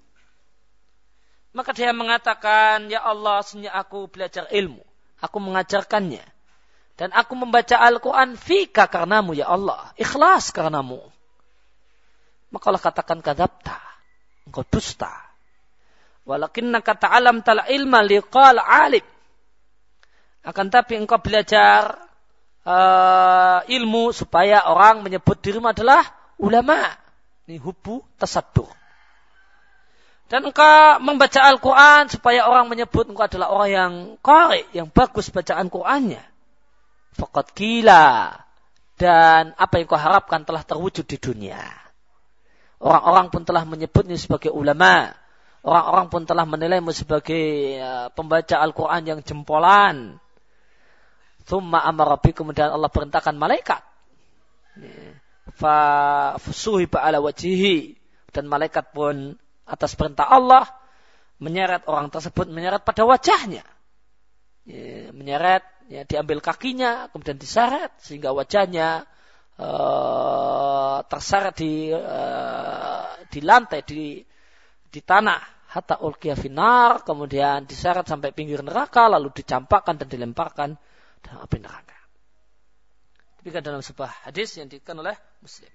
Maka dia mengatakan, ya Allah, sesungguhnya aku belajar ilmu, aku mengajarkannya, dan aku membaca Al-Quran fika karenamu, ya Allah, ikhlas karenamu. Maka Allah katakan, kadzabta, engkau dusta. Walakinnaka ta'alamta al-ilma liqal alim, akan tapi engkau belajar uh, ilmu supaya orang menyebut dirimu adalah ulama. Ini hubu tasaddur. Dan engkau membaca Al-Quran supaya orang menyebut engkau adalah orang yang qari, yang bagus bacaan Qurannya. Faqad qila, dan apa yang kau harapkan telah terwujud di dunia. Orang-orang pun telah menyebutnya sebagai ulama. Orang-orang pun telah menilaimu sebagai pembaca Al-Quran yang jempolan. Tsumma amara bi, kemudian Allah perintahkan malaikat. Fa fusuhiba ala wajihi, dan malaikat pun atas perintah Allah menyeret orang tersebut, menyeret pada wajahnya. Menyeret, ya, diambil kakinya, kemudian diseret sehingga wajahnya uh, terseret di uh, di lantai, di di tanah. Hatta ulqiya finnar, kemudian diseret sampai pinggir neraka, lalu dicampakkan dan dilemparkan dalam api neraka. Demikian dalam sebuah hadis yang diriwayatkan oleh Muslim.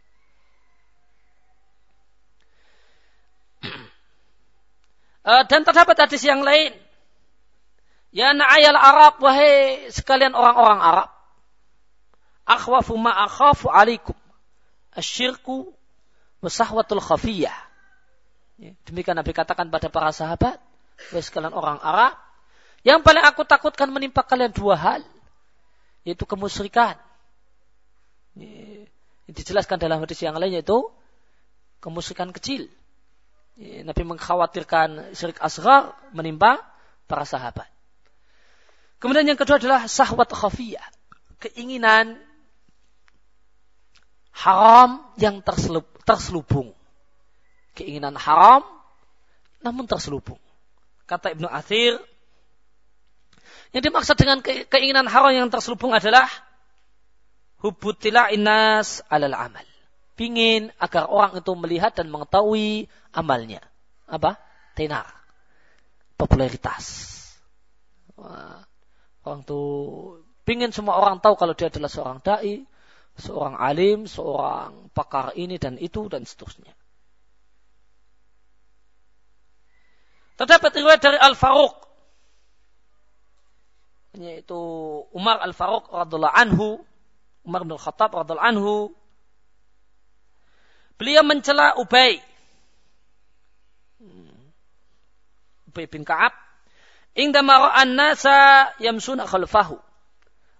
Dan terdapat hadis yang lain, ya na'ayal Arab, wahai sekalian orang-orang Arab, akhwafu ma akhafu alaikum asyirku wasahwatul khafiyah. Demikian Nabi katakan pada para sahabat, wahai sekalian orang Arab, yang paling aku takutkan menimpa kalian dua hal, yaitu kemusyrikan. Dijelaskan dalam hadis yang lain, yaitu kemusyrikan kecil. Nabi mengkhawatirkan syirik asghar menimpa para sahabat. Kemudian yang kedua adalah syahwat khafiyah, keinginan haram yang terselubung. Keinginan haram namun terselubung. Kata Ibnu Athir, yang dimaksud dengan keinginan haram yang terselubung adalah hubutila inas alal amal, pingin agar orang itu melihat dan mengetahui amalnya. Apa? Tenar, popularitas. Wah, orang itu pingin semua orang tahu kalau dia adalah seorang dai, seorang alim, seorang pakar ini dan itu dan seterusnya. Terdapat riwayat dari Al-Faruq, yaitu Umar Al-Faruq radhiallahu anhu, Umar bin Al-Khattab radhiallahu anhu. Beliau mencela Ubay, Ubay bin Ka'ab, indama ra'an nasa yamsuna khalfahu,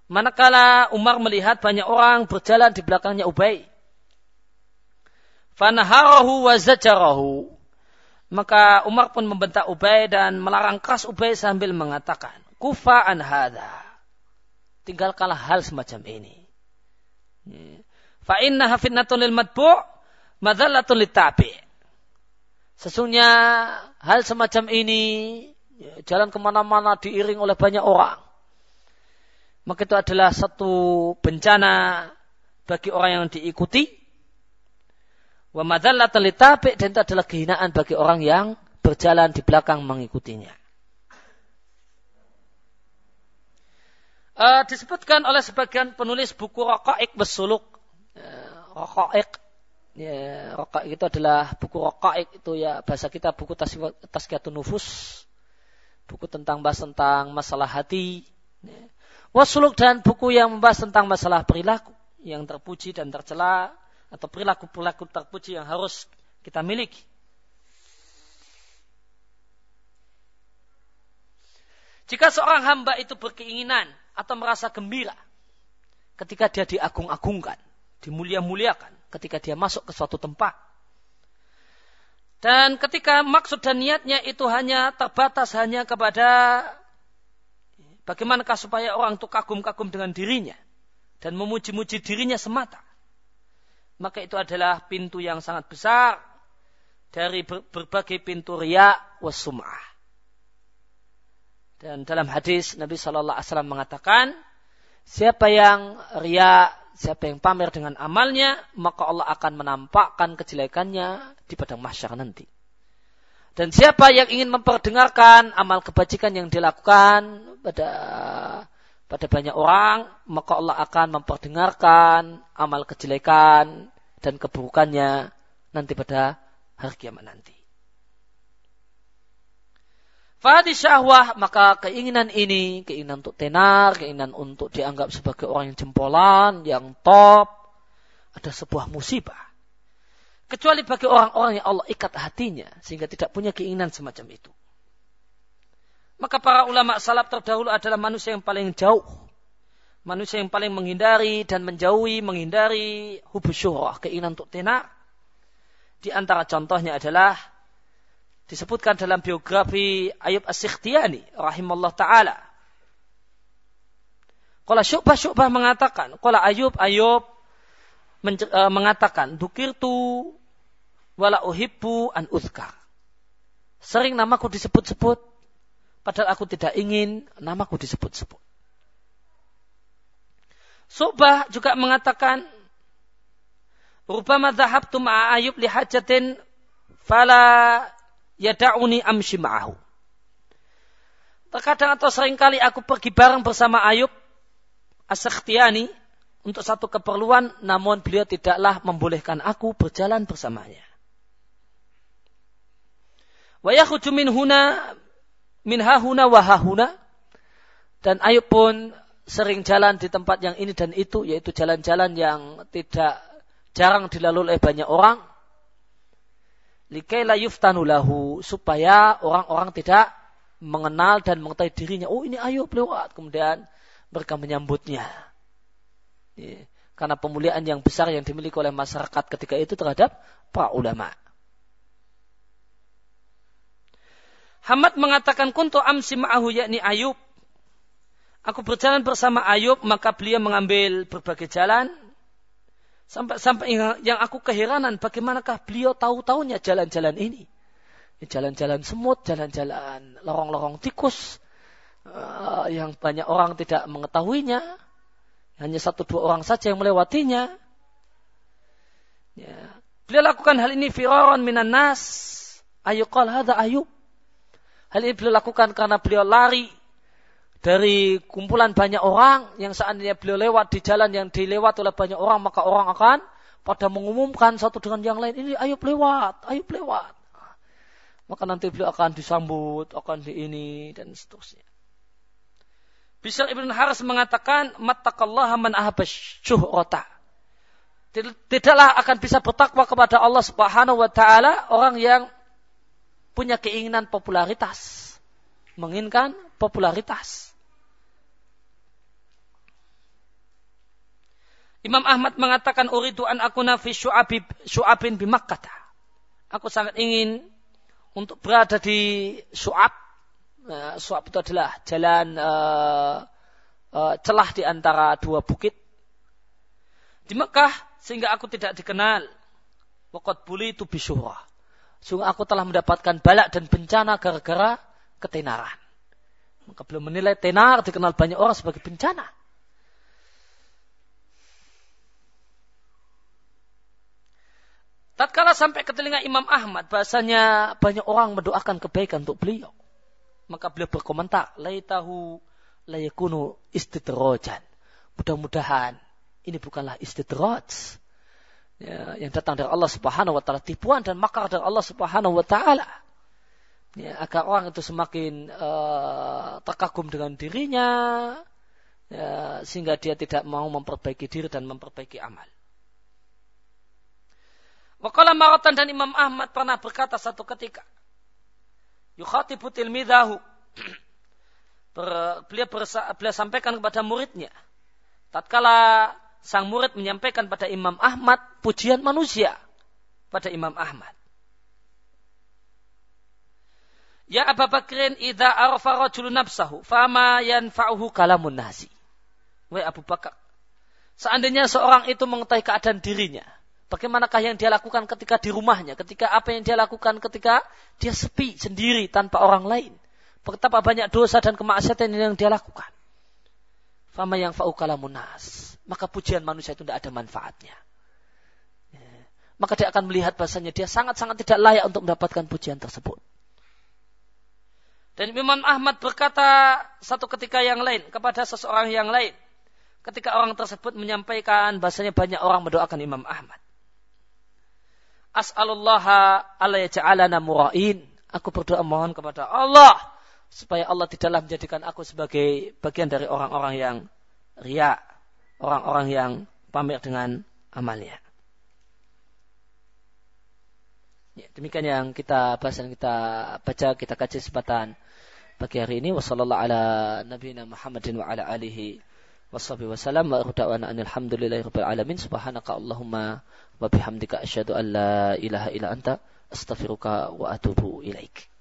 manakala Umar melihat banyak orang berjalan di belakangnya Ubay. Fanaharahu wa zajarahu, maka Umar pun membentak Ubay dan melarang keras Ubay sambil mengatakan, kufa an hadza, tinggalkanlah hal semacam ini. Fa innaha fitnatun lil matbu' madhallatun lit tabi'. Sesungguhnya hal semacam ini, jalan kemana-mana diiring oleh banyak orang, maka itu adalah satu bencana bagi orang yang diikuti, wa madzallatul litabi', dan itu adalah kehinaan bagi orang yang berjalan di belakang mengikutinya. Uh, disebutkan oleh sebagian penulis buku Raqa'iq Besuluk. Uh, Raqa'iq, yeah, Raqa'iq itu adalah buku Raqa'iq itu ya bahasa kita buku Tazkiyatun Nufus, buku tentang bahas tentang masalah hati. Yeah. Wasuluk dan buku yang membahas tentang masalah perilaku yang terpuji dan tercela atau perilaku-perilaku terpuji yang harus kita miliki. Jika seorang hamba itu berkeinginan atau merasa gembira ketika dia diagung-agungkan, dimulia-muliakan, ketika dia masuk ke suatu tempat, dan ketika maksud dan niatnya itu hanya terbatas hanya kepada bagaimanakah supaya orang itu kagum-kagum dengan dirinya dan memuji-muji dirinya semata, maka itu adalah pintu yang sangat besar dari berbagai pintu riya was-sum'ah. Dan dalam hadis Nabi Shallallahu Alaihi Wasallam mengatakan, siapa yang riya, siapa yang pamer dengan amalnya, maka Allah akan menampakkan kejelekannya di padang mahsyar nanti. Dan siapa yang ingin memperdengarkan amal kebajikan yang dilakukan pada pada banyak orang, maka Allah akan memperdengarkan amal kejelekan dan keburukannya nanti pada hari kiamat nanti. Fadhi syahwah, maka keinginan ini, keinginan untuk tenar, keinginan untuk dianggap sebagai orang yang jempolan, yang top, ada sebuah musibah. Kecuali bagi orang-orang yang Allah ikat hatinya, sehingga tidak punya keinginan semacam itu. Maka para ulama salaf terdahulu adalah manusia yang paling jauh. Manusia yang paling menghindari dan menjauhi, menghindari hubbu syuhrah, keinginan untuk tenar. Di antara contohnya adalah disebutkan dalam biografi Ayub As-Sikhtiani rahimallahu ta'ala. Qala Syu'bah, Syu'bah mengatakan, Qala Ayub, Ayub menc- uh, mengatakan, Dukirtu wala uhibbu an uzkar. Sering namaku disebut-sebut, padahal aku tidak ingin namaku disebut-sebut. Syu'bah juga mengatakan, Rubama dhahabtu ma'a Ayub lihajatin fala yada'uni amshi ma'ahu. Terkadang atau seringkali aku pergi bareng bersama Ayub As-Sikhtiani untuk satu keperluan, namun beliau tidaklah membolehkan aku berjalan bersamanya. Wa yakhuju min huna min hahuna wa hahuna, dan Ayub pun sering jalan di tempat yang ini dan itu, yaitu jalan-jalan yang tidak jarang dilalui oleh banyak orang. Likaila yuftanu lahu, supaya orang-orang tidak mengenal dan mengetahui dirinya. Oh, ini Ayub lewat, kemudian mereka menyambutnya. Ya, karena pemuliaan yang besar yang dimiliki oleh masyarakat ketika itu terhadap para ulama. Hamad mengatakan kuntu amsi ma'ahu yakni Ayub. Aku berjalan bersama Ayub, maka beliau mengambil berbagai jalan. Sampai-sampai yang aku keheranan, bagaimanakah beliau tahu-tahunya jalan-jalan ini? Jalan-jalan semut, jalan-jalan lorong-lorong tikus, yang banyak orang tidak mengetahuinya. Hanya satu dua orang saja yang melewatinya. Ya. Beliau lakukan hal ini firaran minan nas. Ayuqal hadza Ayub. Hal ini beliau lakukan karena beliau lari dari kumpulan banyak orang, yang seandainya beliau lewat di jalan yang dilewat oleh banyak orang, maka orang akan pada mengumumkan satu dengan yang lain, ini Ayub lewat, Ayub lewat. Maka nanti beliau akan disambut, akan di ini, dan seterusnya. Bishr Ibn Haris mengatakan, Mattaqallaha man ahabas syuhrata. Tidaklah akan bisa bertakwa kepada Allah Subhanahu wa ta'ala orang yang punya keinginan popularitas. Menginginkan popularitas. Imam Ahmad mengatakan uridu an akuna fi syu'abi syu'abin bi Makkah. Aku sangat ingin untuk berada di syu'ab. Nah, syu'ab itu adalah jalan uh, uh, celah di antara dua bukit di Makkah, sehingga aku tidak dikenal. Waqad bulitu bi syuhrah. Sungguh aku telah mendapatkan balak dan bencana gara-gara ketenaran. Maka belum menilai tenar dikenal banyak orang sebagai bencana. Tatkala sampai ke telinga Imam Ahmad, bahasanya banyak orang mendoakan kebaikan untuk beliau. Maka beliau berkomentar, laitahu layakunu istidrajan. Mudah-mudahan ini bukanlah istidraj. Ya, yang datang dari Allah Subhanahu wa taala, tipuan dan makar dari Allah Subhanahu wa taala. Ya, agar orang itu semakin uh, terkagum dengan dirinya, ya, sehingga dia tidak mau memperbaiki diri dan memperbaiki amal. Waqala maratan, dan Imam Ahmad pernah berkata satu ketika, yukhatibu tilmidhahu, beliau, beliau sampaikan kepada muridnya. Tatkala sang murid menyampaikan pada Imam Ahmad pujian manusia pada Imam Ahmad. Ya Abu Bakrin, idza arafa rajulun nafsahu fama yanfa'uhu kalamun nasi. Wahai Abu Bakar, seandainya seorang itu mengetahui keadaan dirinya, bagaimanakah yang dia lakukan ketika di rumahnya, ketika apa yang dia lakukan ketika dia sepi sendiri tanpa orang lain, betapa banyak dosa dan kemaksiatan yang dia lakukan. Fama yanfa'u kalamun nas, maka pujian manusia itu tidak ada manfaatnya. Maka dia akan melihat bahasanya dia sangat-sangat tidak layak untuk mendapatkan pujian tersebut. Dan Imam Ahmad berkata satu ketika yang lain kepada seseorang yang lain, ketika orang tersebut menyampaikan bahasanya banyak orang mendoakan Imam Ahmad. As'alullaha alla yaj'alana mura'in. Aku berdoa mohon kepada Allah supaya Allah tidaklah menjadikan aku sebagai bagian dari orang-orang yang riya, orang-orang yang pamer dengan amalnya. Ya, demikian yang kita bahas dan kita baca, kita kaji kesempatan pagi hari ini. Wassallallahu ala nabiyina Muhammadin wa ala alihi washabihi wasallam wa ruda'wana alhamdulillahirabbil alamin. Subhanaka allahumma wa bihamdika asyhadu an la ilaha illa anta astaghfiruka wa atubu ilaik.